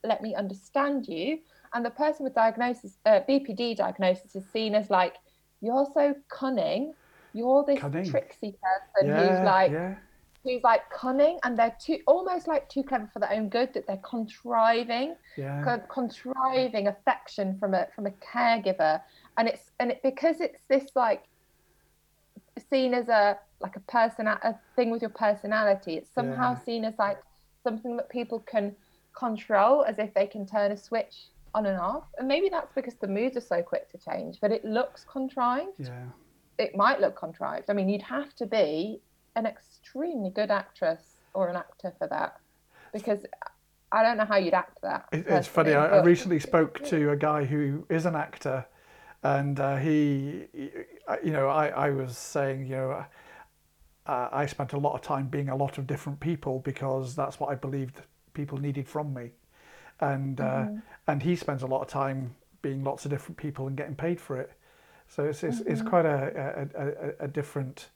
Let me understand you. And the person with diagnosis, uh, B P D diagnosis, is seen as like, you're so cunning. You're this cunning. tricksy person yeah, who's like, yeah. who's like cunning, and they're too almost like too clever for their own good. That they're contriving, yeah. kind of contriving affection from a from a caregiver, and it's and it because it's this like. seen as a like a person a thing with your personality. It's somehow yeah. seen as like something that people can control, as if they can turn a switch on and off. And maybe that's because the moods are so quick to change, but it looks contrived. Yeah. It might look contrived. I mean, you'd have to be an extremely good actress or an actor for that, because I don't know how you'd act that. It, it's funny. I, I recently spoke to a guy who is an actor. And uh, he, you know, I, I was saying, you know, uh, I spent a lot of time being a lot of different people because that's what I believed people needed from me. And mm-hmm. uh, and he spends a lot of time being lots of different people and getting paid for it. So it's it's, mm-hmm. it's quite a, a, a, a different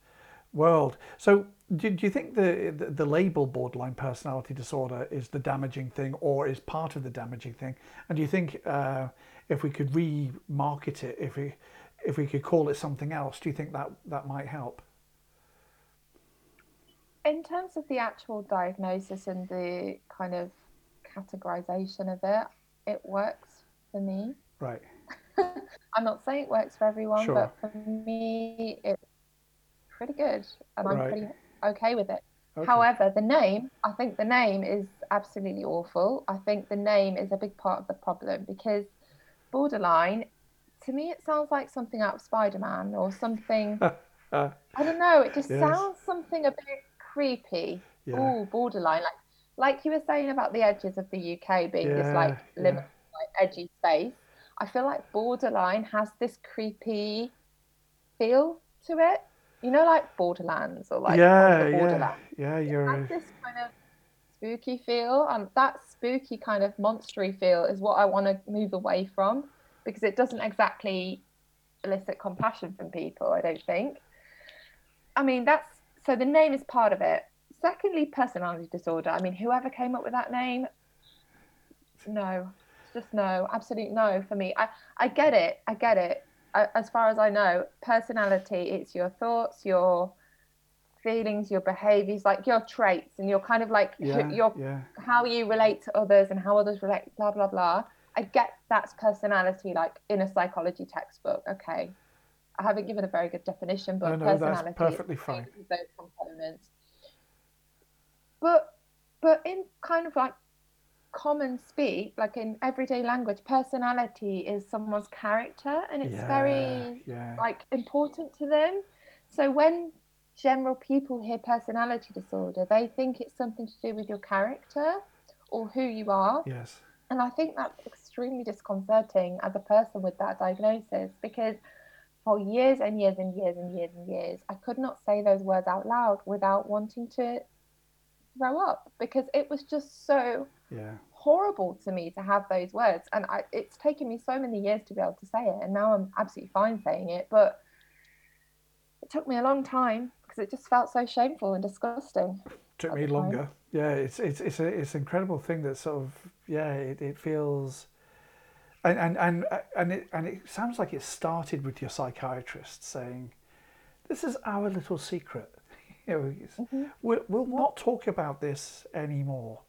world. So do, do you think the, the, the label borderline personality disorder is the damaging thing, or is part of the damaging thing? And do you think... Uh, if we could remarket it, if we if we could call it something else, do you think that, that might help? In terms of the actual diagnosis and the kind of categorization of it, it works for me. Right. I'm not saying it works for everyone, sure. but for me, it's pretty good, and I'm right. pretty okay with it. Okay. However, the name, I think the name is absolutely awful. I think the name is a big part of the problem, because borderline, to me, it sounds like something out of Spider-Man or something. I don't know. It just yes. sounds something a bit creepy. Yeah. Oh, borderline, like like you were saying about the edges of the U K being yeah, this like limited, yeah. like edgy space. I feel like borderline has this creepy feel to it. You know, like Borderlands or like yeah, the Borderlands. Yeah, yeah. You're it has this kind of spooky feel, and um, that spooky kind of monstery feel is what I want to move away from, because it doesn't exactly elicit compassion from people, I don't think. I mean, that's so the name is part of it. Secondly, personality disorder. I mean, whoever came up with that name, no, it's just no, absolute no for me. I, I get it, I get it. I, as far as I know, personality, it's your thoughts, your feelings, your behaviors, like your traits and your kind of like yeah, your yeah. how you relate to others and how others relate, blah blah blah. I get that's personality, like in a psychology textbook. Okay, I haven't given a very good definition, but no, no, personality, that's perfectly fine. Those components, but but in kind of like common speak, like in everyday language, personality is someone's character, and it's yeah, very yeah. like important to them. So when general people hear personality disorder, they think it's something to do with your character or who you are. Yes. And I think that's extremely disconcerting as a person with that diagnosis, because for years and years and years and years and years, I could not say those words out loud without wanting to throw up, because it was just so yeah. horrible to me to have those words. And I, it's taken me so many years to be able to say it, and now I'm absolutely fine saying it, but it took me a long time. It just felt so shameful and disgusting. Took me longer. Yeah, it's it's it's a, it's an incredible thing that sort of yeah it, it feels, and and and and it and it sounds like it started with your psychiatrist saying, "This is our little secret. You know, mm-hmm. we'll, we'll not talk about this anymore."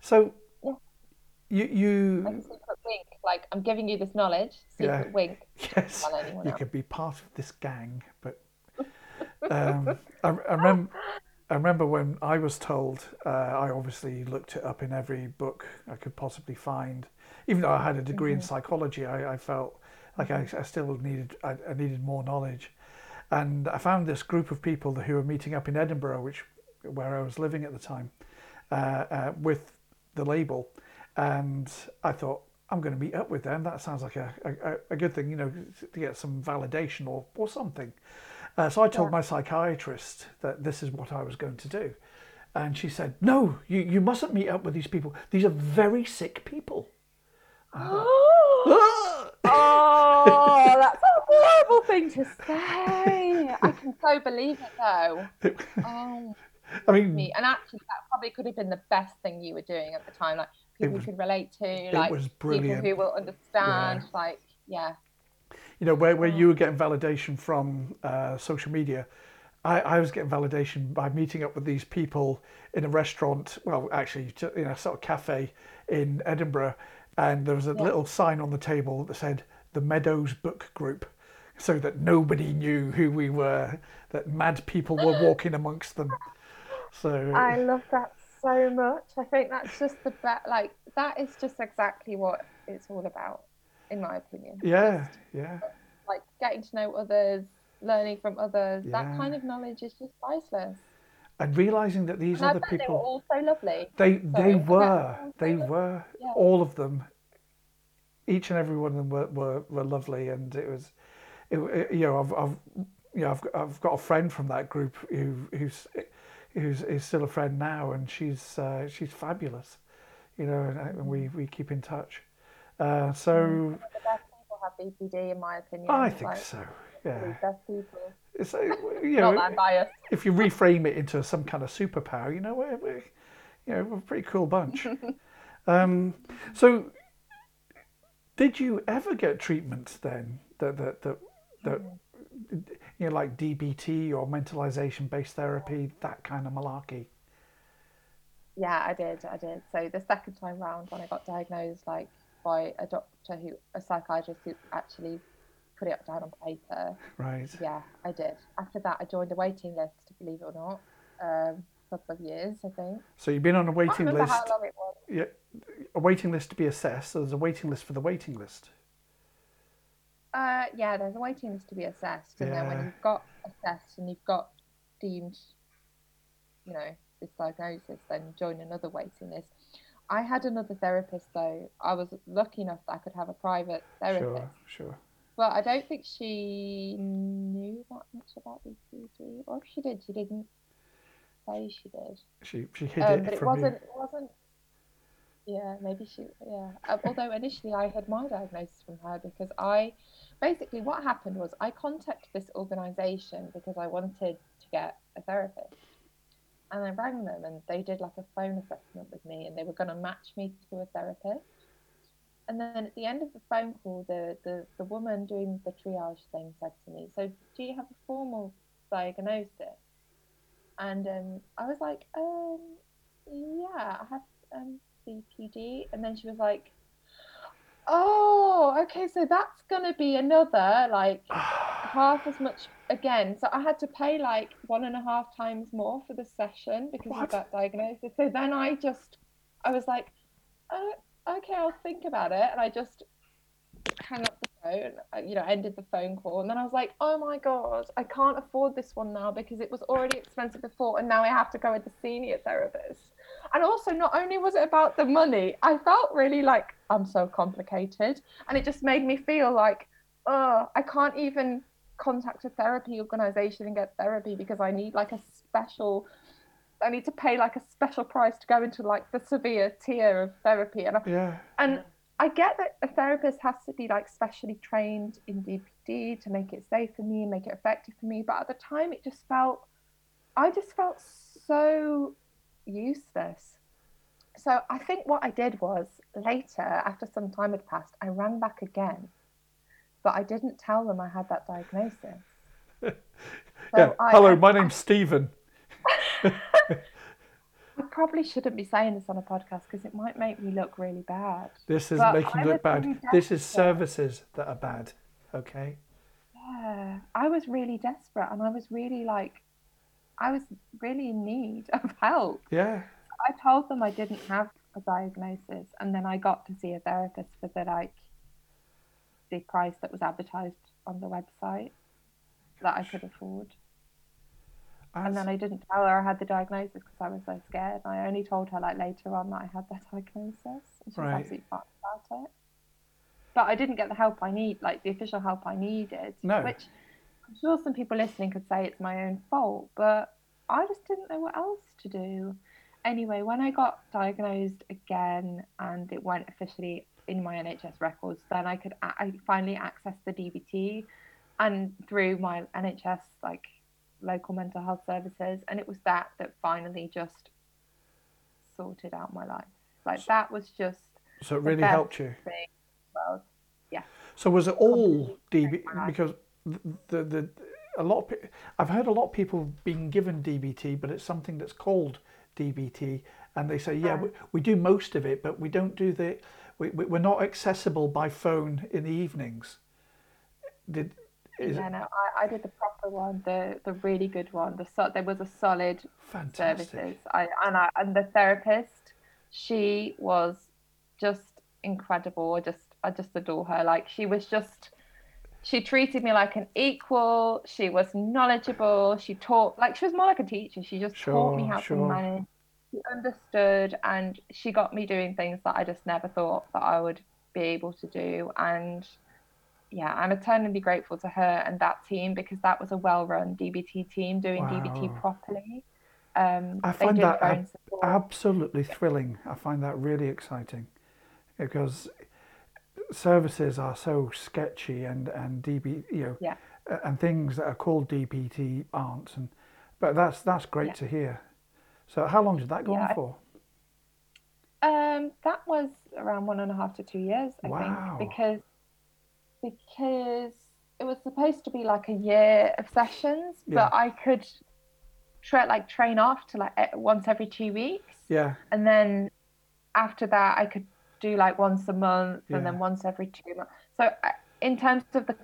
So yeah. you you like a secret wink, like I'm giving you this knowledge. Secret yeah. wink. Yes, you could be part of this gang, but. um, I, I, remember, I remember when I was told, uh, I obviously looked it up in every book I could possibly find. Even though I had a degree mm-hmm. in psychology, I, I felt like I, I still needed I, I needed more knowledge. And I found this group of people who were meeting up in Edinburgh, which where I was living at the time, uh, uh, with the label. And I thought, I'm going to meet up with them. That sounds like a, a, a good thing, you know, to get some validation or, or something. Uh, so I told yeah. my psychiatrist that this is what I was going to do. And she said, no, you, you mustn't meet up with these people. These are very sick people. Oh, oh, that's a horrible thing to say. I can so believe it, though. Oh, I mean, and actually, that probably could have been the best thing you were doing at the time. Like, people was, you could relate to, like, people who will understand, yeah. like, yeah. You know, where, where you were getting validation from uh, social media, I, I was getting validation by meeting up with these people in a restaurant, well, actually, in a sort of cafe in Edinburgh, and there was a yeah. little sign on the table that said, the Meadows Book Group, so that nobody knew who we were, that mad people were walking amongst them. So I love that so much. I think that's just the best, like, that is just exactly what it's all about, in my opinion. Yeah, just, yeah. Like, getting to know others, learning from others, yeah. that kind of knowledge is just priceless. And realising that these and other people... they were all so lovely. They, they were, they were, yeah. all of them. Each and every one of them were, were, were lovely, and it was, it, it, you know, I've, I've, you know, I've, I've got a friend from that group who, who's, who's is still a friend now, and she's, uh, she's fabulous, you know, and, and we, we keep in touch. Uh, so. Mm, the best people have B P D, in my opinion. I think like, so. Yeah. The best people. It's a, you know, not that biased. If you reframe it into some kind of superpower, you know, we're, we're you know, we're a pretty cool bunch. um, so. Did you ever get treatment then that that that, that you know, like D B T or mentalization based therapy, that kind of malarkey? Yeah, I did, I did. So the second time round, when I got diagnosed, like by a doctor who, a psychiatrist who actually put it down on paper. Right. Yeah, I did. After that, I joined a waiting list, believe it or not, um, a couple of years, I think. So you've been on a waiting list. I can't remember how long it was. Yeah. A waiting list to be assessed, so there's a waiting list for the waiting list. Uh, yeah, there's a waiting list to be assessed, and yeah. then when you've got assessed and you've got deemed, you know, this diagnosis, then you join another waiting list. I had another therapist, though. I was lucky enough that I could have a private therapist. Sure, sure. But I don't think she knew that much about B P D, or if she did, she didn't say she did. She she hid um, it but it from wasn't, you. It wasn't. Yeah, maybe she, yeah. Although initially I had my diagnosis from her, because I, basically what happened was I contacted this organisation because I wanted to get a therapist. And I rang them and they did like a phone assessment with me, and they were going to match me to a therapist. And then at the end of the phone call, the, the, the woman doing the triage thing said to me, so do you have a formal diagnosis? And um, I was like, um, yeah, I have... Um, B P D. And then she was like, oh, okay, so that's gonna be another like half as much again. So I had to pay like one and a half times more for the session because what? Of that diagnosis. So then I just I was like, oh, okay, I'll think about it, and I just hung up the phone, you know, ended the phone call. And then I was like, oh my god, I can't afford this one now because it was already expensive before, and now I have to go with the senior therapist. And also, not only was it about the money, I felt really like I'm so complicated, and it just made me feel like, oh, I can't even contact a therapy organisation and get therapy because I need like a special, I need to pay like a special price to go into like the severe tier of therapy. And I, yeah. and I get that a therapist has to be like specially trained in D B T to make it safe for me and make it effective for me. But at the time, it just felt, I just felt so useless. So I think what I did was later, after some time had passed, I rang back again, but I didn't tell them I had that diagnosis. So yeah. I, hello, my name's I, Stephen. I probably shouldn't be saying this on a podcast because it might make me look really bad. This is but making you look bad. This is services that are bad. Okay. Yeah, I was really desperate, and I was really like, I was really in need of help. Yeah. I told them I didn't have a diagnosis, and then I got to see a therapist for the like the price that was advertised on the website. that I could afford. That's... And then I didn't tell her I had the diagnosis because I was so scared. I only told her like later on that I had that diagnosis, and she was absolutely fine about it. But I didn't get the help I need, like the official help I needed. No. Which I'm sure some people listening could say it's my own fault, but I just didn't know what else to do. Anyway, when I got diagnosed again and it went officially in my N H S records, then I could a- I finally access the D B T, and through my N H S like local mental health services, and it was that that finally just sorted out my life. Like that was just so it really helped you. Thing. Well, yeah. So was it all D B T? Because the, the the a lot of pe- I've heard a lot of people being given D B T, but it's something that's called D B T, and they say, yeah, we, we do most of it, but we don't do the we, we we're not accessible by phone in the evenings. Did is yeah, it... no, I, I did the proper one, the the really good one. The so, there was a solid fantastic services. I and I and the therapist, she was just incredible. I just I just adore her. Like she was just. She treated me like an equal. She was knowledgeable. She taught, like she was more like a teacher. She just sure, taught me how sure. to manage. She understood, and she got me doing things that I just never thought that I would be able to do. And yeah, I'm eternally grateful to her and that team, because that was a well-run D B T team doing wow. D B T properly. Um, I find that ab- absolutely thrilling. I find that really exciting, because services are so sketchy, and and D B, you know, yeah. and things that are called D B T aren't, and but that's that's great yeah. to hear. So how long did that go yeah, on for? Um, that was around one and a half to two years, I wow. think, because because it was supposed to be like a year of sessions, yeah. but I could tra- like train off to like once every two weeks, yeah, and then after that I could do like once a month yeah. and then once every two months. So in terms of the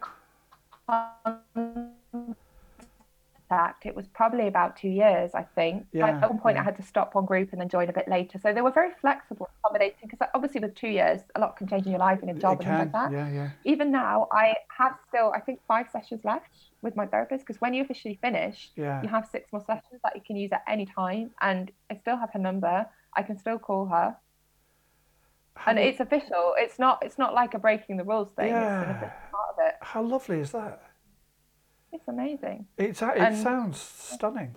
contact, it was probably about two years, I think. Yeah, like at one point yeah. I had to stop one group and then join a bit later. So they were very flexible, accommodating, because obviously with two years, a lot can change in your life and your job it and things like that. Yeah, yeah. Even now, I have still, I think, five sessions left with my therapist, because when you officially finish, yeah. you have six more sessions that you can use at any time. And I still have her number. I can still call her. How and lo- it's official. It's not. It's not like a breaking the rules thing. Yeah. It's an official part of it. How lovely is that? It's amazing. It's. It and sounds stunning.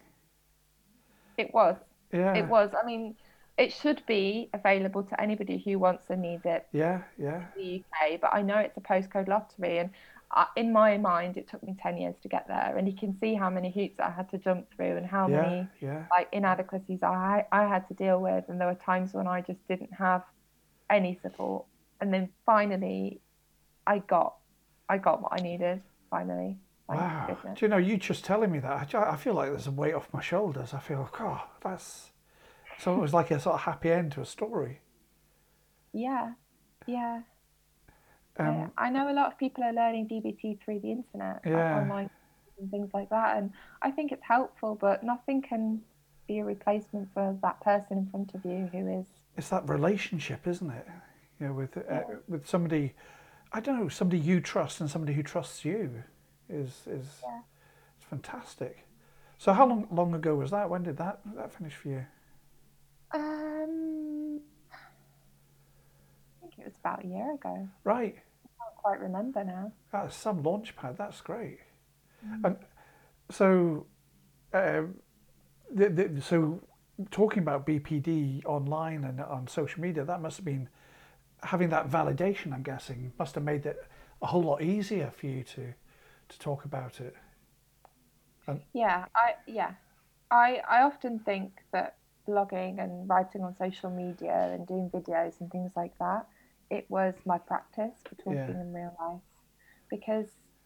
It was. Yeah. It was. I mean, it should be available to anybody who wants and needs it. Yeah. Yeah. In the U K, but I know it's a postcode lottery, and I, in my mind, it took me ten years to get there. And you can see how many hoops I had to jump through, and how yeah, many yeah. like inadequacies I I had to deal with. And there were times when I just didn't have any support, and then finally I got I got what I needed finally. Wow. Do you know, you just telling me that, I, I feel like there's a weight off my shoulders. I feel, oh, that's so, it was like a sort of happy end to a story. Yeah, yeah. Um, yeah. I know a lot of people are learning D B T through the internet, yeah. like online and things like that, and I think it's helpful, but nothing can be a replacement for that person in front of you who is. It's that relationship, isn't it? You know, with uh, yeah. with somebody, I don't know, somebody you trust and somebody who trusts you is is yeah. it's fantastic. So how long long ago was that? When did that that finish for you? Um, I think it was about a year ago. Right. I can't quite remember now. That's some launch pad. That's great. Mm. And so, uh, the, the, so. talking about B P D online and on social media, that must have been, having that validation, I'm guessing, must have made it a whole lot easier for you to to talk about it. And yeah, I yeah, I I often think that blogging and writing on social media and doing videos and things like that, it was my practice for talking yeah. in real life, because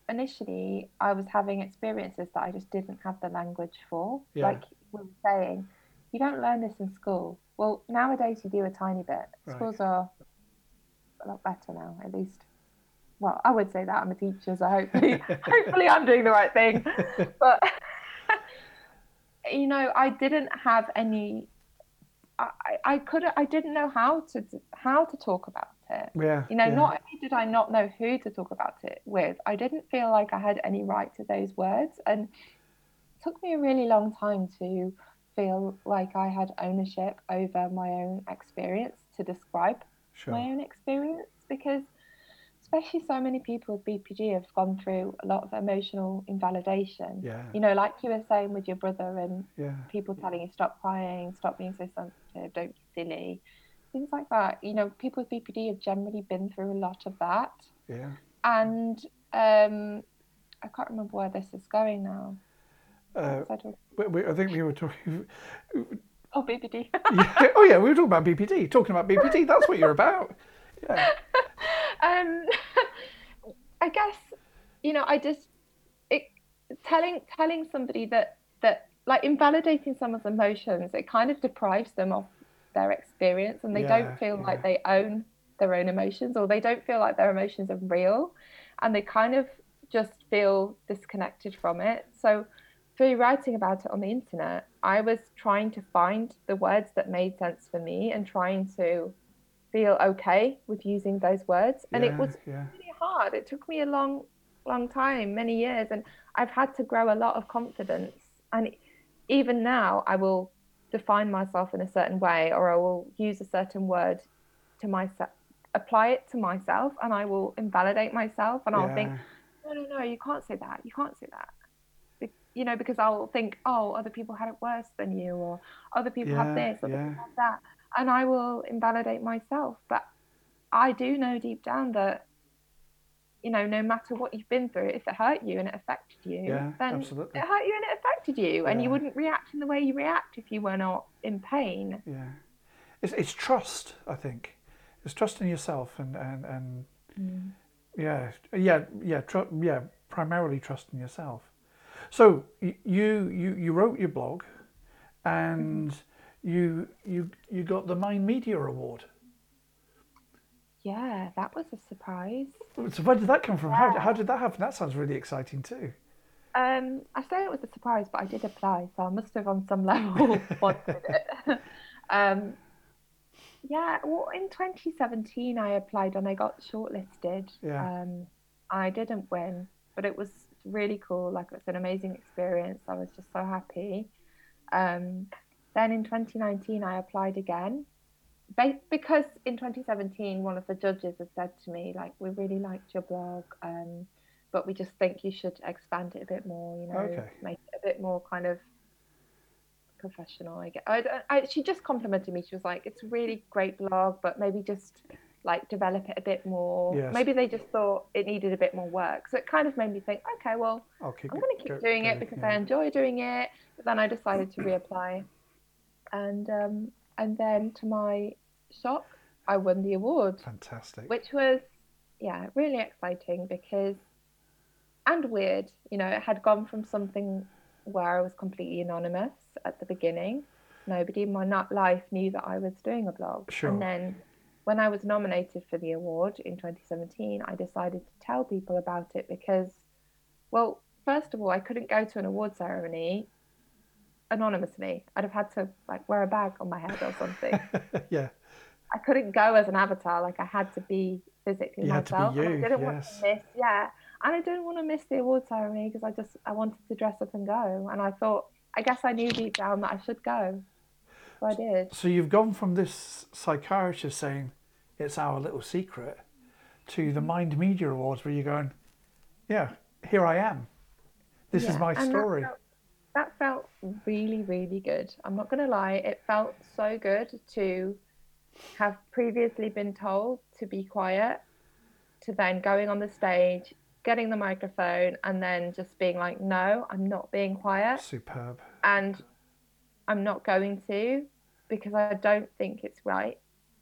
initially I was having experiences that I just didn't have the language for, yeah. like we were saying. You don't learn this in school. Well, nowadays you do a tiny bit. Right. Schools are a lot better now, at least. Well, I would say that. I'm a teacher, so hopefully, hopefully I'm doing the right thing. But, you know, I didn't have any... I, I, I couldn't... I didn't know how to how to talk about it. Yeah, you know, yeah. Not only did I not know who to talk about it with, I didn't feel like I had any right to those words. And it took me a really long time to feel like I had ownership over my own experience to describe sure. my own experience, because especially so many people with B P D have gone through a lot of emotional invalidation. Yeah. You know, like you were saying with your brother and yeah. people telling you, stop crying, stop being so sensitive, don't be silly, things like that. You know, people with B P D have generally been through a lot of that. Yeah. And um, I can't remember where this is going now. Uh, we, we, I think we were talking... Oh, B P D. yeah. Oh, yeah, we were talking about B P D. Talking about B P D, that's what you're about. Yeah. Um, I guess, you know, I just, it, telling telling somebody that, that, like, invalidating someone's emotions, it kind of deprives them of their experience, and they yeah, don't feel yeah. like they own their own emotions, or they don't feel like their emotions are real, and they kind of just feel disconnected from it. So through writing about it on the internet, I was trying to find the words that made sense for me and trying to feel okay with using those words, and yeah, it was yeah. really hard. It took me a long long time, many years, and I've had to grow a lot of confidence, and even now I will define myself in a certain way, or I will use a certain word to myself, apply it to myself, and I will invalidate myself, and yeah. I'll think, no no no you can't say that, you can't say that, you know, because I'll think, oh, other people had it worse than you, or other people yeah, have this, other yeah. people have that. And I will invalidate myself. But I do know deep down that, you know, no matter what you've been through, if it hurt you and it affected you, yeah, then absolutely. it hurt you and it affected you. Yeah. And you wouldn't react in the way you react if you were not in pain. Yeah. It's it's trust, I think. It's trust in yourself and, and, and mm. yeah, yeah, yeah, tr- yeah, primarily trust in yourself. So you, you, you wrote your blog and... Mm-hmm. You you you got the Mind Media Award. Yeah, that was a surprise. So where did that come from? Yeah. How how did that happen? That sounds really exciting too. Um, I say it was a surprise, but I did apply, so I must have on some level wanted it. Um, yeah, well, in twenty seventeen I applied and I got shortlisted. Yeah. Um, I didn't win, but it was really cool. Like, it was an amazing experience. I was just so happy. Um. Then in twenty nineteen, I applied again, because in twenty seventeen, one of the judges had said to me, like, we really liked your blog, um, but we just think you should expand it a bit more, you know, okay. make it a bit more kind of professional. I guess. I, I, she just complimented me. She was like, it's a really great blog, but maybe just, like, develop it a bit more. Yes. Maybe they just thought it needed a bit more work. So it kind of made me think, okay, well, I'm going to keep doing it because yeah. I enjoy doing it. But then I decided to reapply. And um, and then, to my shock, I won the award. Fantastic. Which was, yeah, really exciting because, and weird, you know, it had gone from something where I was completely anonymous at the beginning. Nobody in my life knew that I was doing a blog. Sure. And then when I was nominated for the award in twenty seventeen, I decided to tell people about it because, well, first of all, I couldn't go to an award ceremony anonymously. I'd have had to, like, wear a bag on my head or something. yeah. I couldn't go as an avatar. Like, I had to be physically you myself. Had to be you, and I didn't yes. want to miss. Yeah. And I didn't want to miss the award ceremony because I just I wanted to dress up and go. And I thought, I guess I knew deep down that I should go. So I did. So you've gone from this psychiatrist saying it's our little secret to the Mind Media Awards, where you're going, yeah, here I am. This yeah. is my and story. That felt really, really good. I'm not going to lie. It felt so good to have previously been told to be quiet, to then going on the stage, getting the microphone, and then just being like, no, I'm not being quiet. Superb. And I'm not going to, because I don't think it's right.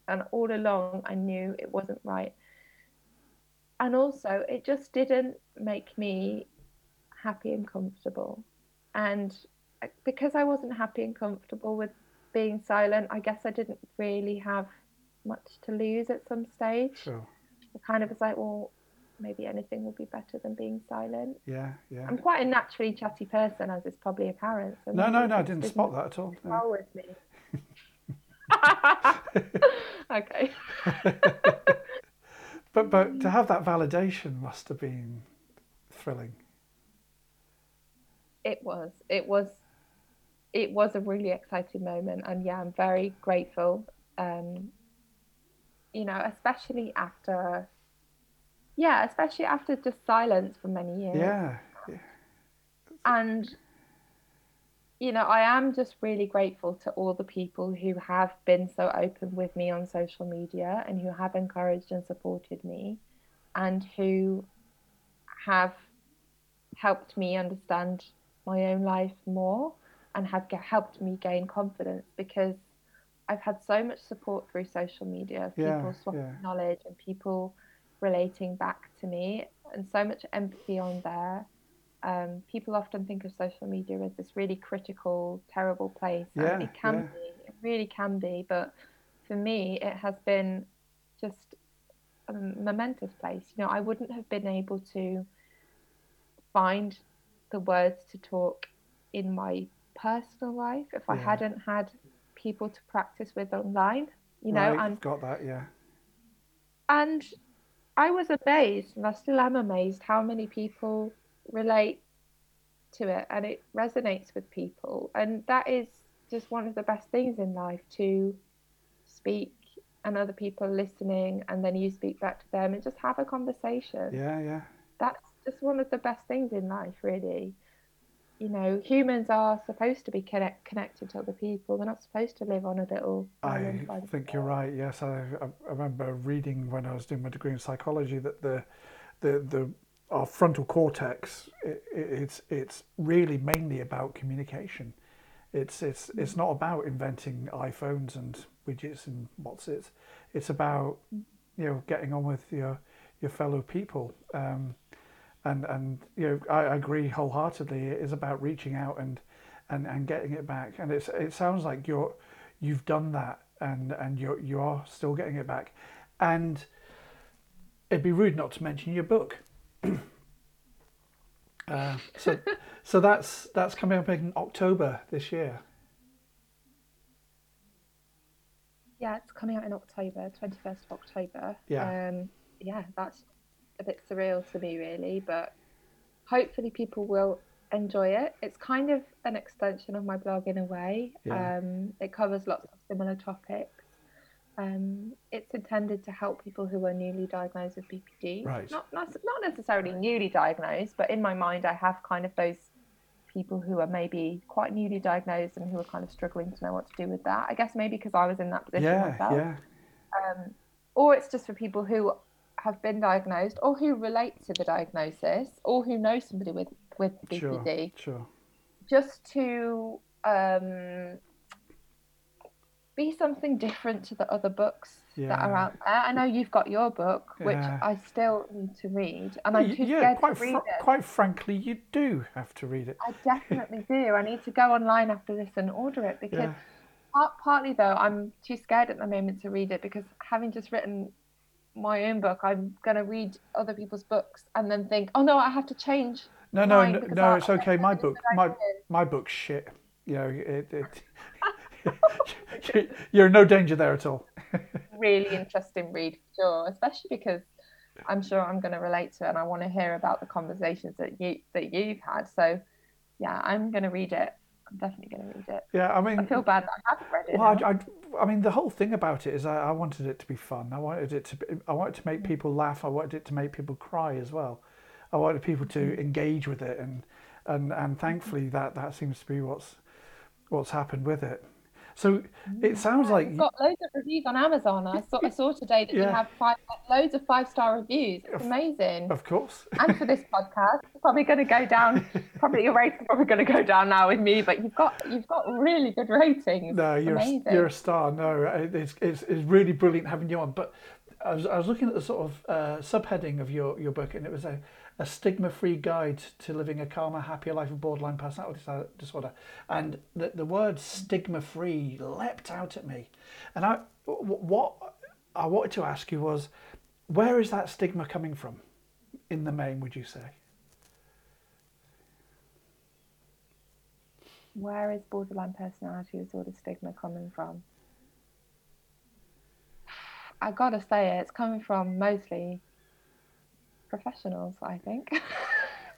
And all along, I knew it wasn't right. And also, it just didn't make me happy and comfortable. And because I wasn't happy and comfortable with being silent, I guess I didn't really have much to lose at some stage. Sure. I kind of was like, well, maybe anything will be better than being silent. Yeah, yeah. I'm quite a naturally chatty person, as is probably apparent. So no, no, no, I didn't spot that at all. No. Well with me. okay. But but to have that validation must have been thrilling. It was. It was. It was a really exciting moment, and yeah, I'm very grateful. Um, you know, especially after. Yeah, especially after just silence for many years. Yeah. yeah. And. You know, I am just really grateful to all the people who have been so open with me on social media and who have encouraged and supported me and who have helped me understand my own life more and have g- helped me gain confidence, because I've had so much support through social media, yeah, people swapping yeah. knowledge and people relating back to me, and so much empathy on there. Um, people often think of social media as this really critical, terrible place. Yeah, and it can yeah. be, it really can be. But for me, it has been just a momentous place. You know, I wouldn't have been able to find the words to talk in my personal life if yeah. I hadn't had people to practice with online. You know, right, and got that, yeah. And I was amazed, and I still am amazed, how many people relate to it and it resonates with people, and that is just one of the best things in life, to speak and other people listening and then you speak back to them and just have a conversation. Yeah, yeah. That's just one of the best things in life, really. You know, humans are supposed to be connect, connected to other people. They're not supposed to live on a little island. I think you're right, yes. I, I remember reading when I was doing my degree in psychology that the the the our frontal cortex, it, it's it's really mainly about communication. It's it's it's not about inventing iPhones and widgets and what's it. It's about, you know, getting on with your your fellow people. Um, and and you know, I, I agree wholeheartedly. It is about reaching out and, and, and getting it back. And it's it sounds like you're you've done that, and and you you are still getting it back. And it'd be rude not to mention your book. uh, so, so that's that's coming up in October this year. Yeah, it's coming out in October, twenty-first of October. Yeah, um, yeah, that's a bit surreal to me, really, but hopefully people will enjoy it. It's kind of an extension of my blog in a way. Yeah. Um, it covers lots of similar topics. Um, it's intended to help people who are newly diagnosed with B P D. Right. Not, not, not necessarily newly diagnosed, but in my mind, I have kind of those people who are maybe quite newly diagnosed and who are kind of struggling to know what to do with that. I guess maybe because I was in that position yeah, myself. Yeah. Um, or it's just for people who have been diagnosed or who relate to the diagnosis or who know somebody with, with B P D. Sure, sure. Just to... Um, be something different to the other books yeah. that are out there. I know you've got your book, which yeah. I still need to read, and I'm too yeah, scared quite to read fr- it. Quite frankly, you do have to read it. I definitely do. I need to go online after this and order it, because yeah. part, partly though, I'm too scared at the moment to read it, because having just written my own book, I'm going to read other people's books and then think, oh no, I have to change. No, no, no, no, it's okay. My book, my my book's shit. You know, it... it... You're in no danger there at all. Really interesting read, for sure, especially because I'm sure I'm going to relate to it, and I want to hear about the conversations that you that you've had. So, yeah, I'm going to read it. I'm definitely going to read it. Yeah, I mean, I feel bad that I haven't read it. Well, I, I, I mean, the whole thing about it is, I, I wanted it to be fun. I wanted it to. Be, I wanted to make people laugh. I wanted it to make people cry as well. I wanted people to engage with it, and and, and thankfully that, that seems to be what's what's happened with it. So it sounds yeah, like you've got loads of reviews on Amazon. I saw I saw today that yeah. you have five, loads of five star reviews. It's amazing. Of course. And for this podcast, it's probably going to go down. Probably your rating's probably going to go down now with me. But you've got you've got really good ratings. No, you're amazing. You're a star. No, it's it's it's really brilliant having you on. But I was I was looking at the sort of uh, subheading of your, your book, and it was a, a stigma free guide to living a calmer, happier life with borderline personality disorder. And the the word stigma free leapt out at me. And I what I wanted to ask you was, where is that stigma coming from, in the main? Would you say? Where is borderline personality disorder stigma coming from? I gotta say it, it's coming from mostly professionals, I think.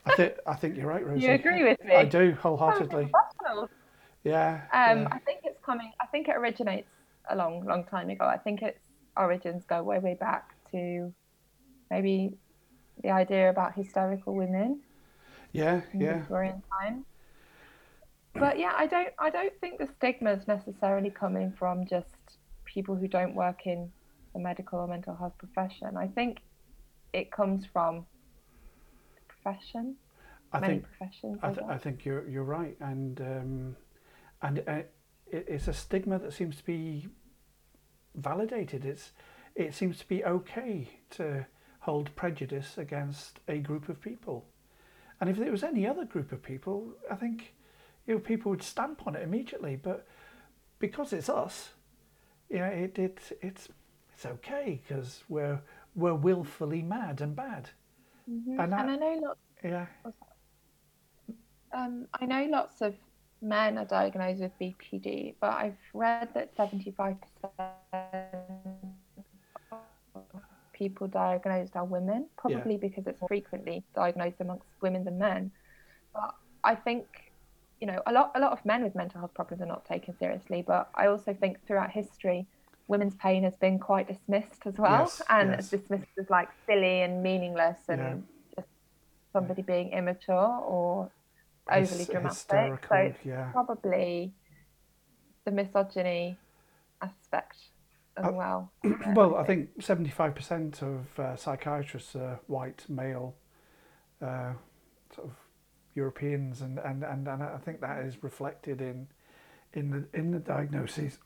I think I think you're right, Rosie. You agree with me? I do, wholeheartedly. Professionals. Yeah. Um, yeah. I think it's coming. I think it originates a long, long time ago. I think its origins go way, way back to maybe the idea about hysterical women. Yeah, yeah. Victorian time. But yeah, I don't, I don't think the stigma is necessarily coming from just people who don't work in the medical or mental health profession. I think it comes from the profession, I many think, professions. I, th- I think you're you're right, and um, and uh, it, it's a stigma that seems to be validated. It's it seems to be okay to hold prejudice against a group of people, and if it was any other group of people, I think, you know, people would stamp on it immediately. But because it's us, you know, it it it's it's okay because we're we're willfully mad and bad. Mm-hmm. And, I, and I know lots. Yeah. Um, I know lots of men are diagnosed with B P D, but I've read that seventy-five percent of people diagnosed are women, probably yeah. because it's more frequently diagnosed amongst women than men. But I think, you know, a lot a lot of men with mental health problems are not taken seriously, but I also think throughout history, women's pain has been quite dismissed as well, yes, and yes. dismissed as like silly and meaningless, and yeah. just somebody yeah. being immature or overly Hys- dramatic. Hysterical, so it's yeah. probably the misogyny aspect as uh, well. Well, I think seventy-five percent of uh, psychiatrists are white male, uh, sort of Europeans, and, and, and, and I think that is reflected in in the in the diagnoses.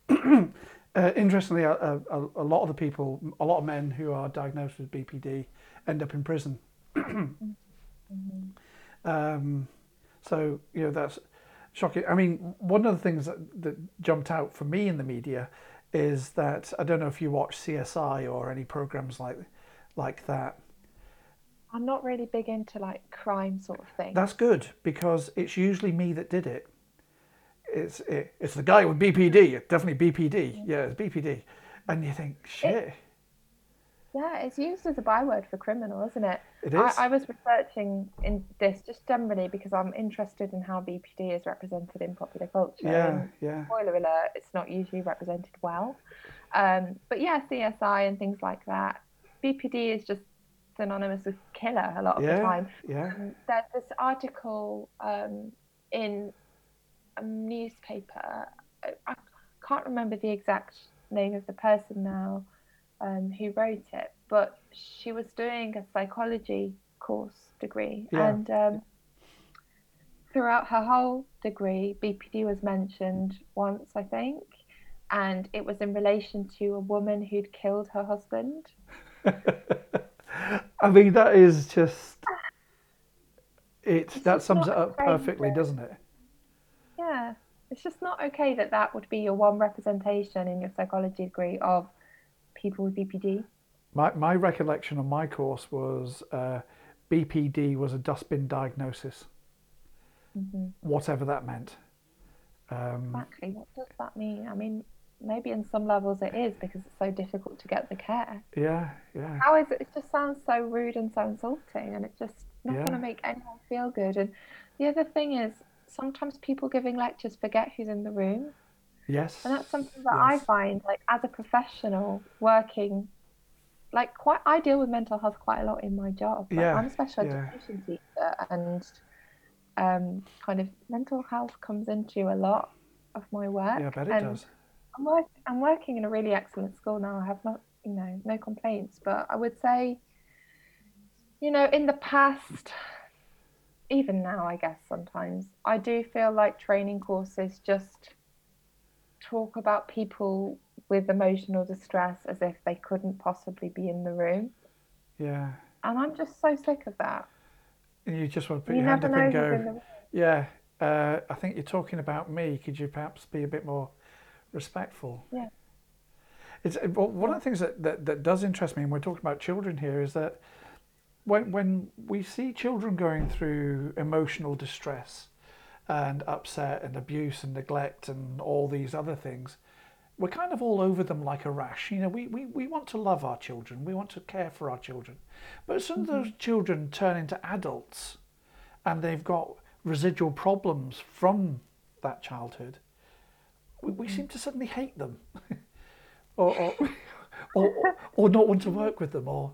Uh, interestingly, a, a, a lot of the people, a lot of men who are diagnosed with B P D end up in prison. Mm-hmm. um, so, you know, that's shocking. I mean, one of the things that, that jumped out for me in the media is that, I don't know if you watch C S I or any programs like like that. I'm not really big into like crime sort of thing. That's good, because it's usually me that did it. It's it, it's the guy with B P D, definitely B P D. Yeah, it's B P D, and you think shit. It, yeah, it's used as a byword for criminal, isn't it? It is. I, I was researching in this just generally because I'm interested in how B P D is represented in popular culture. Yeah, and yeah. Spoiler alert: it's not usually represented well. Um, but yeah, C S I and things like that. B P D is just synonymous with killer a lot of yeah, the time. Yeah. Um, there's this article um, in. newspaper, I can't remember the exact name of the person now um, who wrote it, but she was doing a psychology course degree, yeah. and um, throughout her whole degree B P D was mentioned once, I think, and it was in relation to a woman who'd killed her husband. I mean, that is just it, it's that sums it up perfectly, doesn't it? Yeah, it's just not okay that that would be your one representation in your psychology degree of people with B P D. My my recollection of my course was uh, B P D was a dustbin diagnosis, mm-hmm. whatever that meant. Um, exactly, what does that mean? I mean, maybe in some levels it is because it's so difficult to get the care. Yeah, yeah. How is it? It just sounds so rude and so insulting, and it's just not yeah. going to make anyone feel good. And the other thing is, sometimes people giving lectures forget who's in the room. Yes. And that's something that yes. I find, like, as a professional working, like, quite, I deal with mental health quite a lot in my job. Like, yeah. I'm a special yeah. education teacher, and um, kind of mental health comes into a lot of my work. Yeah, I bet it and does. I'm, work, I'm working in a really excellent school now. I have not, you know, no complaints, but I would say, you know, in the past, even now, I guess sometimes I do feel like training courses just talk about people with emotional distress as if they couldn't possibly be in the room. Yeah. And I'm just so sick of that. And you just want to put you your hand up and go, yeah, uh, I think you're talking about me. Could you perhaps be a bit more respectful? Yeah. It's well, one of the things that, that, that does interest me, and we're talking about children here, is that When when we see children going through emotional distress and upset and abuse and neglect and all these other things, we're kind of all over them like a rash. You know, we, we, we want to love our children. We want to care for our children. But some mm-hmm. of those children turn into adults and they've got residual problems from that childhood. We, we seem to suddenly hate them or, or, or or not want to work with them. Or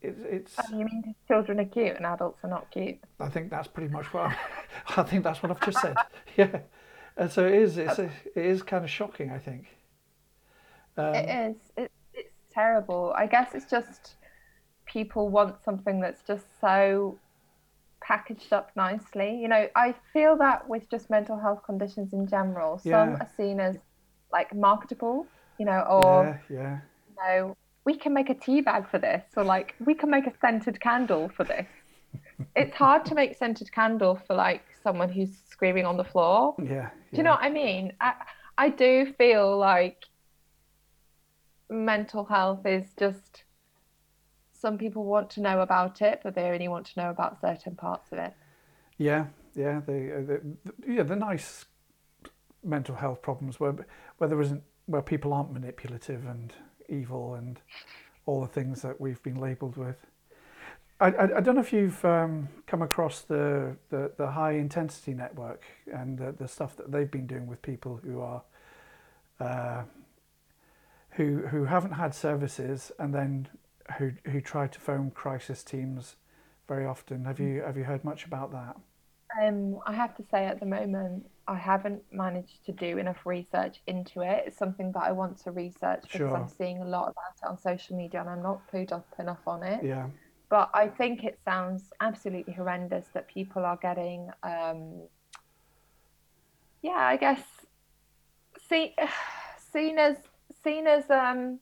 it, it's. Oh, you mean children are cute and adults are not cute? I think that's pretty much what I'm, I think that's what I've just said. Yeah. And so it is, it's a, it is kind of shocking, I think. Um, it is. It, it's terrible. I guess it's just people want something that's just so packaged up nicely. You know, I feel that with just mental health conditions in general. Some yeah. are seen as, like, marketable, you know, or, yeah, yeah. you know, we can make a tea bag for this, or, like, we can make a scented candle for this. It's hard to make scented candle for, like, someone who's screaming on the floor. Yeah, yeah. Do you know what I mean? I, I do feel like mental health is just, some people want to know about it, but they only want to know about certain parts of it. Yeah, yeah, they, they yeah, the nice mental health problems where where there isn't, where people aren't manipulative and evil and all the things that we've been labelled with. I, I, I don't know if you've um, come across the, the, the high intensity network and the, the stuff that they've been doing with people who are uh, who who haven't had services and then who who try to phone crisis teams very often. Have you have you heard much about that? Um, I have to say at the moment I haven't managed to do enough research into it. It's something that I want to research because sure. I'm seeing a lot about it on social media and I'm not clued up enough on it. Yeah. But I think it sounds absolutely horrendous that people are getting, um, yeah, I guess, see, seen as seen as um,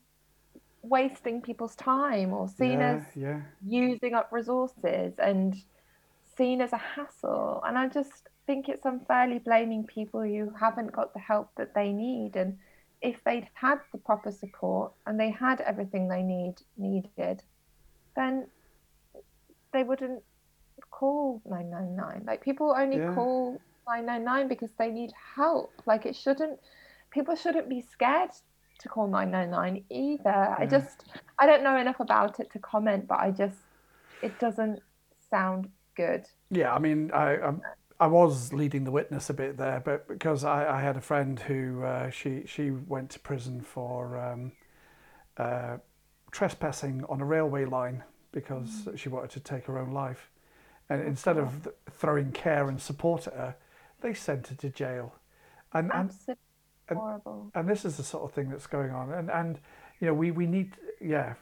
wasting people's time or seen yeah, as yeah. using up resources and seen as a hassle. And I just think it's unfairly blaming people who haven't got the help that they need. And if they'd had the proper support and they had everything they need needed, then they wouldn't call nine nine nine. Like, people only yeah. call nine nine nine because they need help. Like, it shouldn't, people shouldn't be scared to call nine nine nine either. Yeah. I just, I don't know enough about it to comment, but I just, it doesn't sound good. Yeah, I mean, I I'm, I was leading the witness a bit there, but because I, I had a friend who, uh, she, she went to prison for um, uh, trespassing on a railway line because she wanted to take her own life. And instead of th- throwing care and support at her, they sent her to jail. And, Absolutely and, horrible. And, and this is the sort of thing that's going on. And, and you know, we, we need, yeah,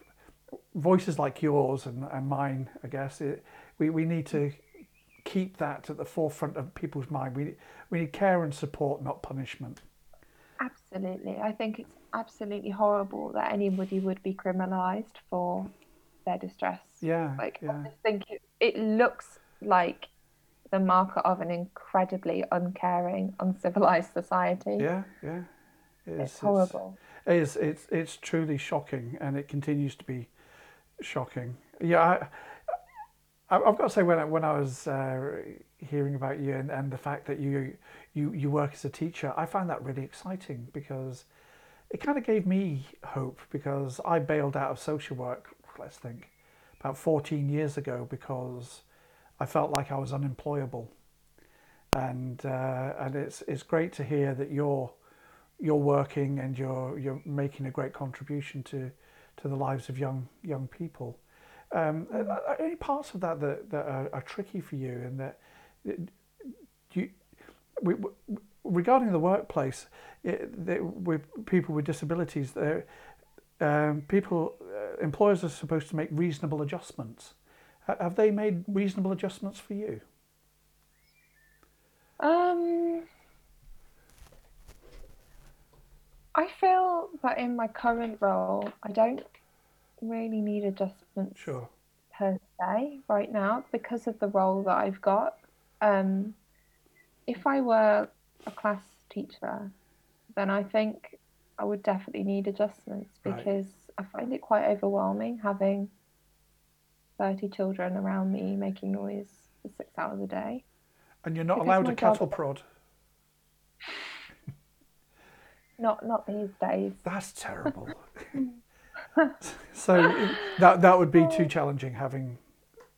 voices like yours and, and mine, I guess, it, we, we need to keep that at the forefront of people's mind. We, we need care and support, not punishment. Absolutely. I think it's absolutely horrible that anybody would be criminalised for their distress. Yeah. Like, yeah. I just think it, it looks like the marker of an incredibly uncaring, uncivilised society. Yeah, yeah. It's, it's horrible. It's, it's, it's, it's truly shocking, and it continues to be shocking. Yeah, I, I've got to say, when I, when I was uh, hearing about you and, and the fact that you, you, you work as a teacher, I found that really exciting because it kind of gave me hope, because I bailed out of social work, let's think, about fourteen years ago because I felt like I was unemployable. And uh, and it's it's great to hear that you're you're working and you're you're making a great contribution to, to the lives of young young people. Um, are there any parts of that that, that are, are tricky for you, and that you we, we, regarding the workplace, it, they, with people with disabilities, they're Um, people, uh, employers are supposed to make reasonable adjustments. H- have they made reasonable adjustments for you? Um, I feel that in my current role, I don't really need adjustments sure. per se right now because of the role that I've got. Um, if I were a class teacher, then I think I would definitely need adjustments because right. I find it quite overwhelming having thirty children around me making noise for six hours a day. And you're not because allowed a cattle job... prod. Not not these days. That's terrible. So that that would be too challenging, having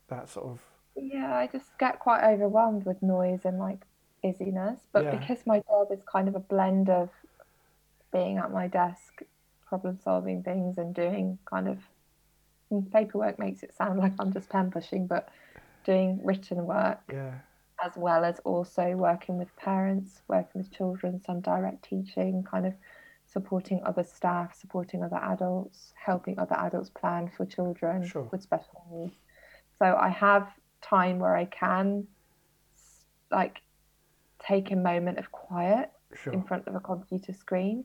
that sort of... Yeah, I just get quite overwhelmed with noise and like busyness. But yeah. because my job is kind of a blend of being at my desk, problem solving things and doing kind of... Paperwork makes it sound like I'm just pen pushing, but doing written work. Yeah. As well as also working with parents, working with children, some direct teaching, kind of supporting other staff, supporting other adults, helping other adults plan for children sure. with special needs. So I have time where I can like take a moment of quiet sure. in front of a computer screen.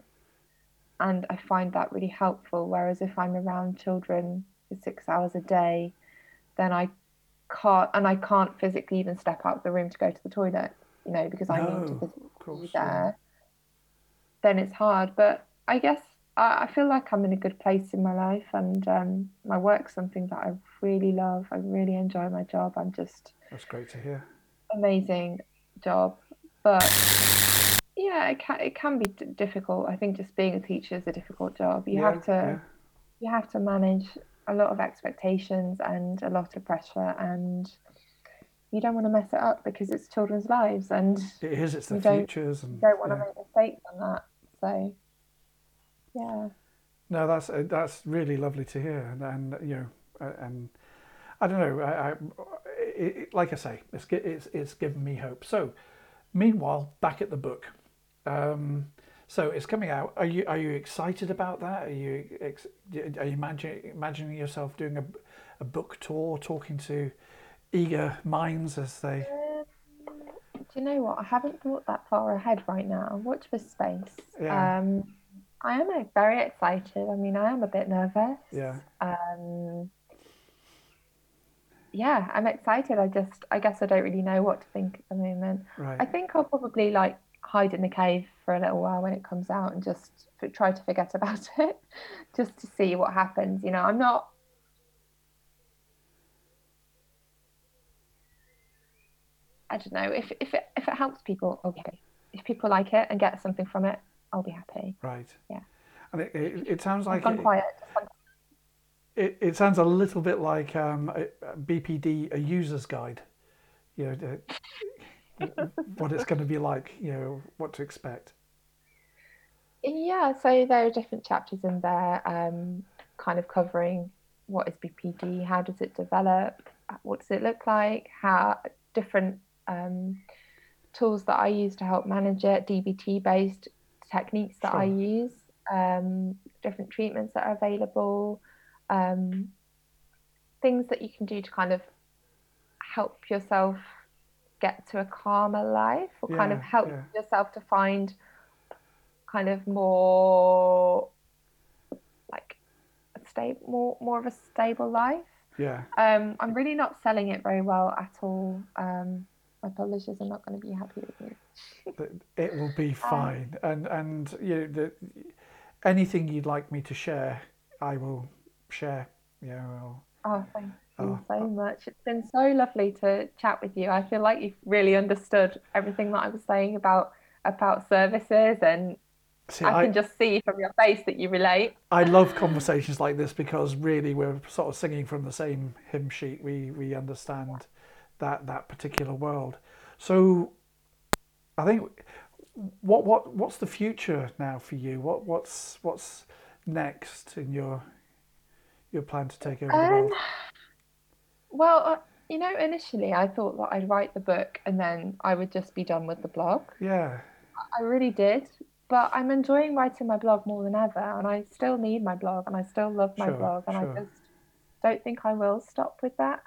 And I find that really helpful. Whereas if I'm around children for six hours a day, then I can't, and I can't physically even step out of the room to go to the toilet, you know, because no, I need to physically course, be there. Yeah. Then it's hard. But I guess I, I feel like I'm in a good place in my life, and um, my work's something that I really love. I really enjoy my job. I'm just... That's great to hear. Amazing job. But yeah, it can, it can be d- difficult. I think just being a teacher is a difficult job. You yeah, have to, yeah. you have to manage a lot of expectations and a lot of pressure, and you don't want to mess it up because it's children's lives, and it is, it's the futures, and you don't want yeah. to make mistakes on that. So yeah, no, that's that's really lovely to hear. And, and you know, and I don't know, I, I it, like I say, it's it's it's given me hope. So meanwhile, back at the book, um so it's coming out. Are you are you excited about that? Are you are you imagine, imagining yourself doing a, a book tour, talking to eager minds as they... Um, do you know what? I haven't thought that far ahead right now. Watch for space. Yeah. Um, I am very excited. I mean, I am a bit nervous. Yeah. Um, yeah, I'm excited. I just, I guess I don't really know what to think at the moment. Right. I think I'll probably like hide in the cave for a little while when it comes out and just f- try to forget about it, just to see what happens. You know, I'm not... I don't know. If if it if it helps people, I'll be happy. If people like it and get something from it, I'll be happy. Right. Yeah. And it it, it sounds like... I've gone it, quiet. It it sounds a little bit like um, a B P D, a user's guide. You know. To, what it's going to be like, you know, what to expect. Yeah, so there are different chapters in there, um, kind of covering what is B P D, how does it develop, what does it look like, how different um, tools that I use to help manage it, D B T based techniques that sure. I use, um, different treatments that are available, um, things that you can do to kind of help yourself get to a calmer life, or yeah, kind of help yeah. yourself to find kind of more like a stable, more more of a stable life. Yeah. Um, I'm really not selling it very well at all. Um, my publishers are not going to be happy with me. It will be fine, um, and and you know, the, anything you'd like me to share, I will share. Yeah. I'll... Oh, thank you. Thank you so much. It's been so lovely to chat with you. I feel like you've really understood everything that I was saying about about services, and see, I can I, just see from your face that you relate. I love conversations like this, because really we're sort of singing from the same hymn sheet. We we understand yeah. that that particular world. So I think what what what's the future now for you? What what's what's next in your your plan to take over um, the world? Well, you know, initially I thought that I'd write the book and then I would just be done with the blog. Yeah. I really did. But I'm enjoying writing my blog more than ever, and I still need my blog, and I still love my sure, blog, and sure. I just don't think I will stop with that.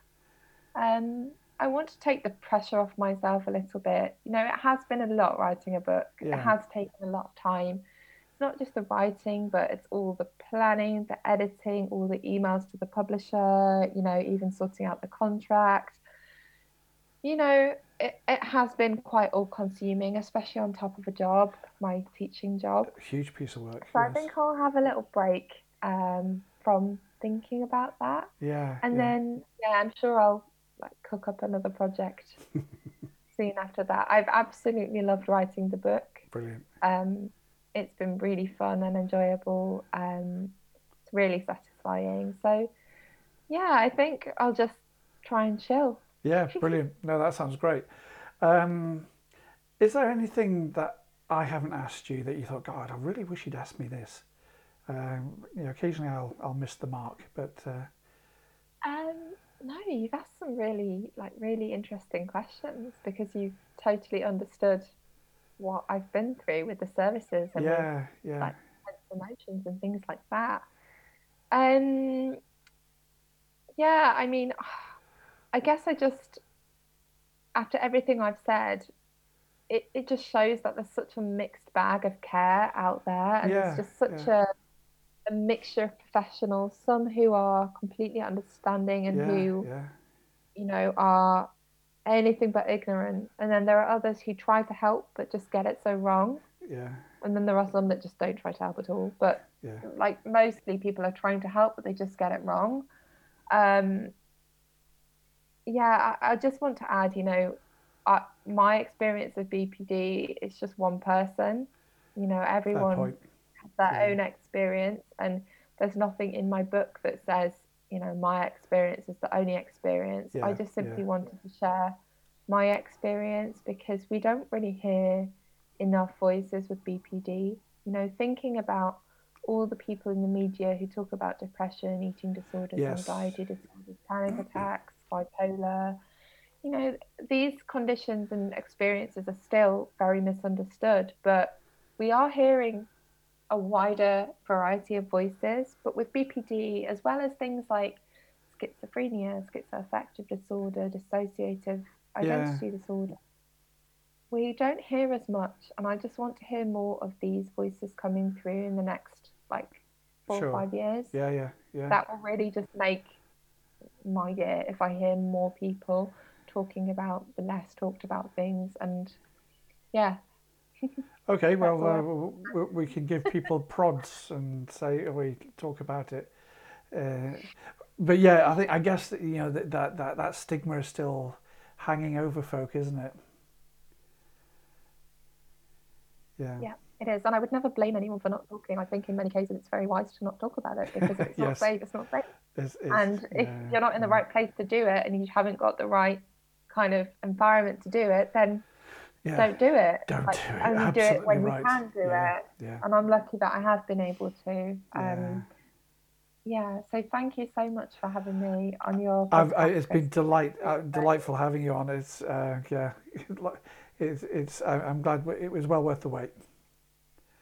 Um, I want to take the pressure off myself a little bit. You know, it has been a lot writing a book. Yeah. It has taken a lot of time. It's not just the writing, but it's all the planning, the editing, all the emails to the publisher, you know, even sorting out the contract. You know, it, it has been quite all-consuming, especially on top of a job, my teaching job. A huge piece of work. So yes. I think I'll have a little break um, from thinking about that. Yeah. And yeah. then, yeah, I'm sure I'll like cook up another project soon after that. I've absolutely loved writing the book. Brilliant. Um. it's been really fun and enjoyable. Um, it's really satisfying. So, yeah, I think I'll just try and chill. Yeah, brilliant. No, that sounds great. Um, is there anything that I haven't asked you that you thought, God, I really wish you'd asked me this? Um, you know, occasionally I'll I'll miss the mark, but. Uh... Um, no, you've asked some really like really interesting questions because you've totally understood what I've been through with the services and yeah, the, yeah. like emotions and things like that. Um, yeah, I mean, I guess I just after everything I've said. It, it just shows that there's such a mixed bag of care out there, and yeah, there's just such yeah. a, a mixture of professionals, some who are completely understanding and yeah, who, yeah. you know, are anything but ignorant. And then there are others who try to help but just get it so wrong. Yeah. And then there are some that just don't try to help at all. But yeah. like mostly people are trying to help, but they just get it wrong. Um, yeah, I, I just want to add, you know, Uh, my experience of B P D is just one person, you know, everyone has their yeah. own experience, and there's nothing in my book that says, you know, my experience is the only experience. Yeah, I just simply yeah. wanted to share my experience because we don't really hear enough voices with B P D, you know, thinking about all the people in the media who talk about depression, eating disorders, yes. anxiety disorders, panic attacks, bipolar. You know, these conditions and experiences are still very misunderstood, but we are hearing a wider variety of voices. But with B P D, as well as things like schizophrenia, schizoaffective disorder, dissociative identity yeah. disorder, we don't hear as much. And I just want to hear more of these voices coming through in the next, like, four sure. or five years. Yeah, yeah, yeah. That will really just make my year if I hear more people talking about the less talked about things, and yeah. Okay, well, uh, we, we can give people prods and say oh, we talk about it, uh, but yeah, I think I guess that, you know that, that that that stigma is still hanging over folk, isn't it? Yeah. Yeah, it is, and I would never blame anyone for not talking. I think in many cases it's very wise to not talk about it because it's yes. not safe. It's not safe. It's, it's, and if yeah, you're not in the yeah. right place to do it, and you haven't got the right kind of environment to do it, then yeah. don't do it. Don't like, do it. Only absolutely do it when right. you can do yeah. it. Yeah. And I'm lucky that I have been able to. Um, yeah. yeah. So thank you so much for having me on your podcast. I, it's been delight, uh, delightful having you on. It's uh, yeah, it's it's. I'm glad it was well worth the wait.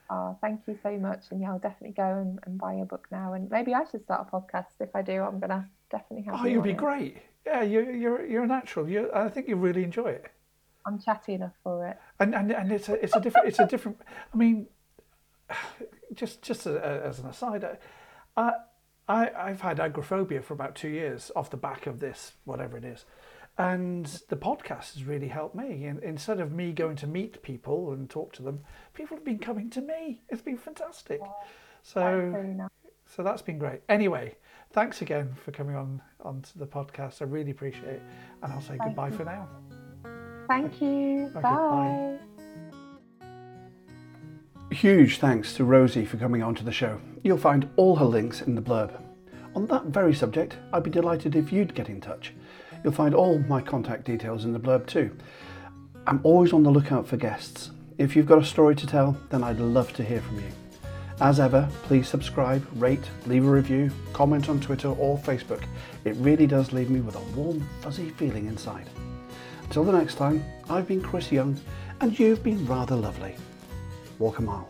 Oh, thank you so much. And yeah, I'll definitely go and, and buy your book now. And maybe I should start a podcast. If I do, I'm going to definitely have oh, you you'll be it. Great. Yeah, you're, you're, you're a natural. You're, I think you'll really enjoy it. I'm chatty enough for it. And and, and it's, a, it's, a different, it's a different... I mean, just just as, as an aside, I, I, I've had agoraphobia for about two years off the back of this, whatever it is. And the podcast has really helped me. And instead of me going to meet people and talk to them, people have been coming to me. It's been fantastic. Yeah, so, that's nice. So that's been great. Anyway, thanks again for coming on onto the podcast. I really appreciate it. And I'll say Thank goodbye you. For now. Thank you. Okay, bye. Bye. Huge thanks to Rosie for coming onto the show. You'll find all her links in the blurb. On that very subject, I'd be delighted if you'd get in touch. You'll find all my contact details in the blurb too. I'm always on the lookout for guests. If you've got a story to tell, then I'd love to hear from you. As ever, please subscribe, rate, leave a review, comment on Twitter or Facebook. It really does leave me with a warm, fuzzy feeling inside. Until the next time, I've been Chris Young, and you've been rather lovely. Walk a mile.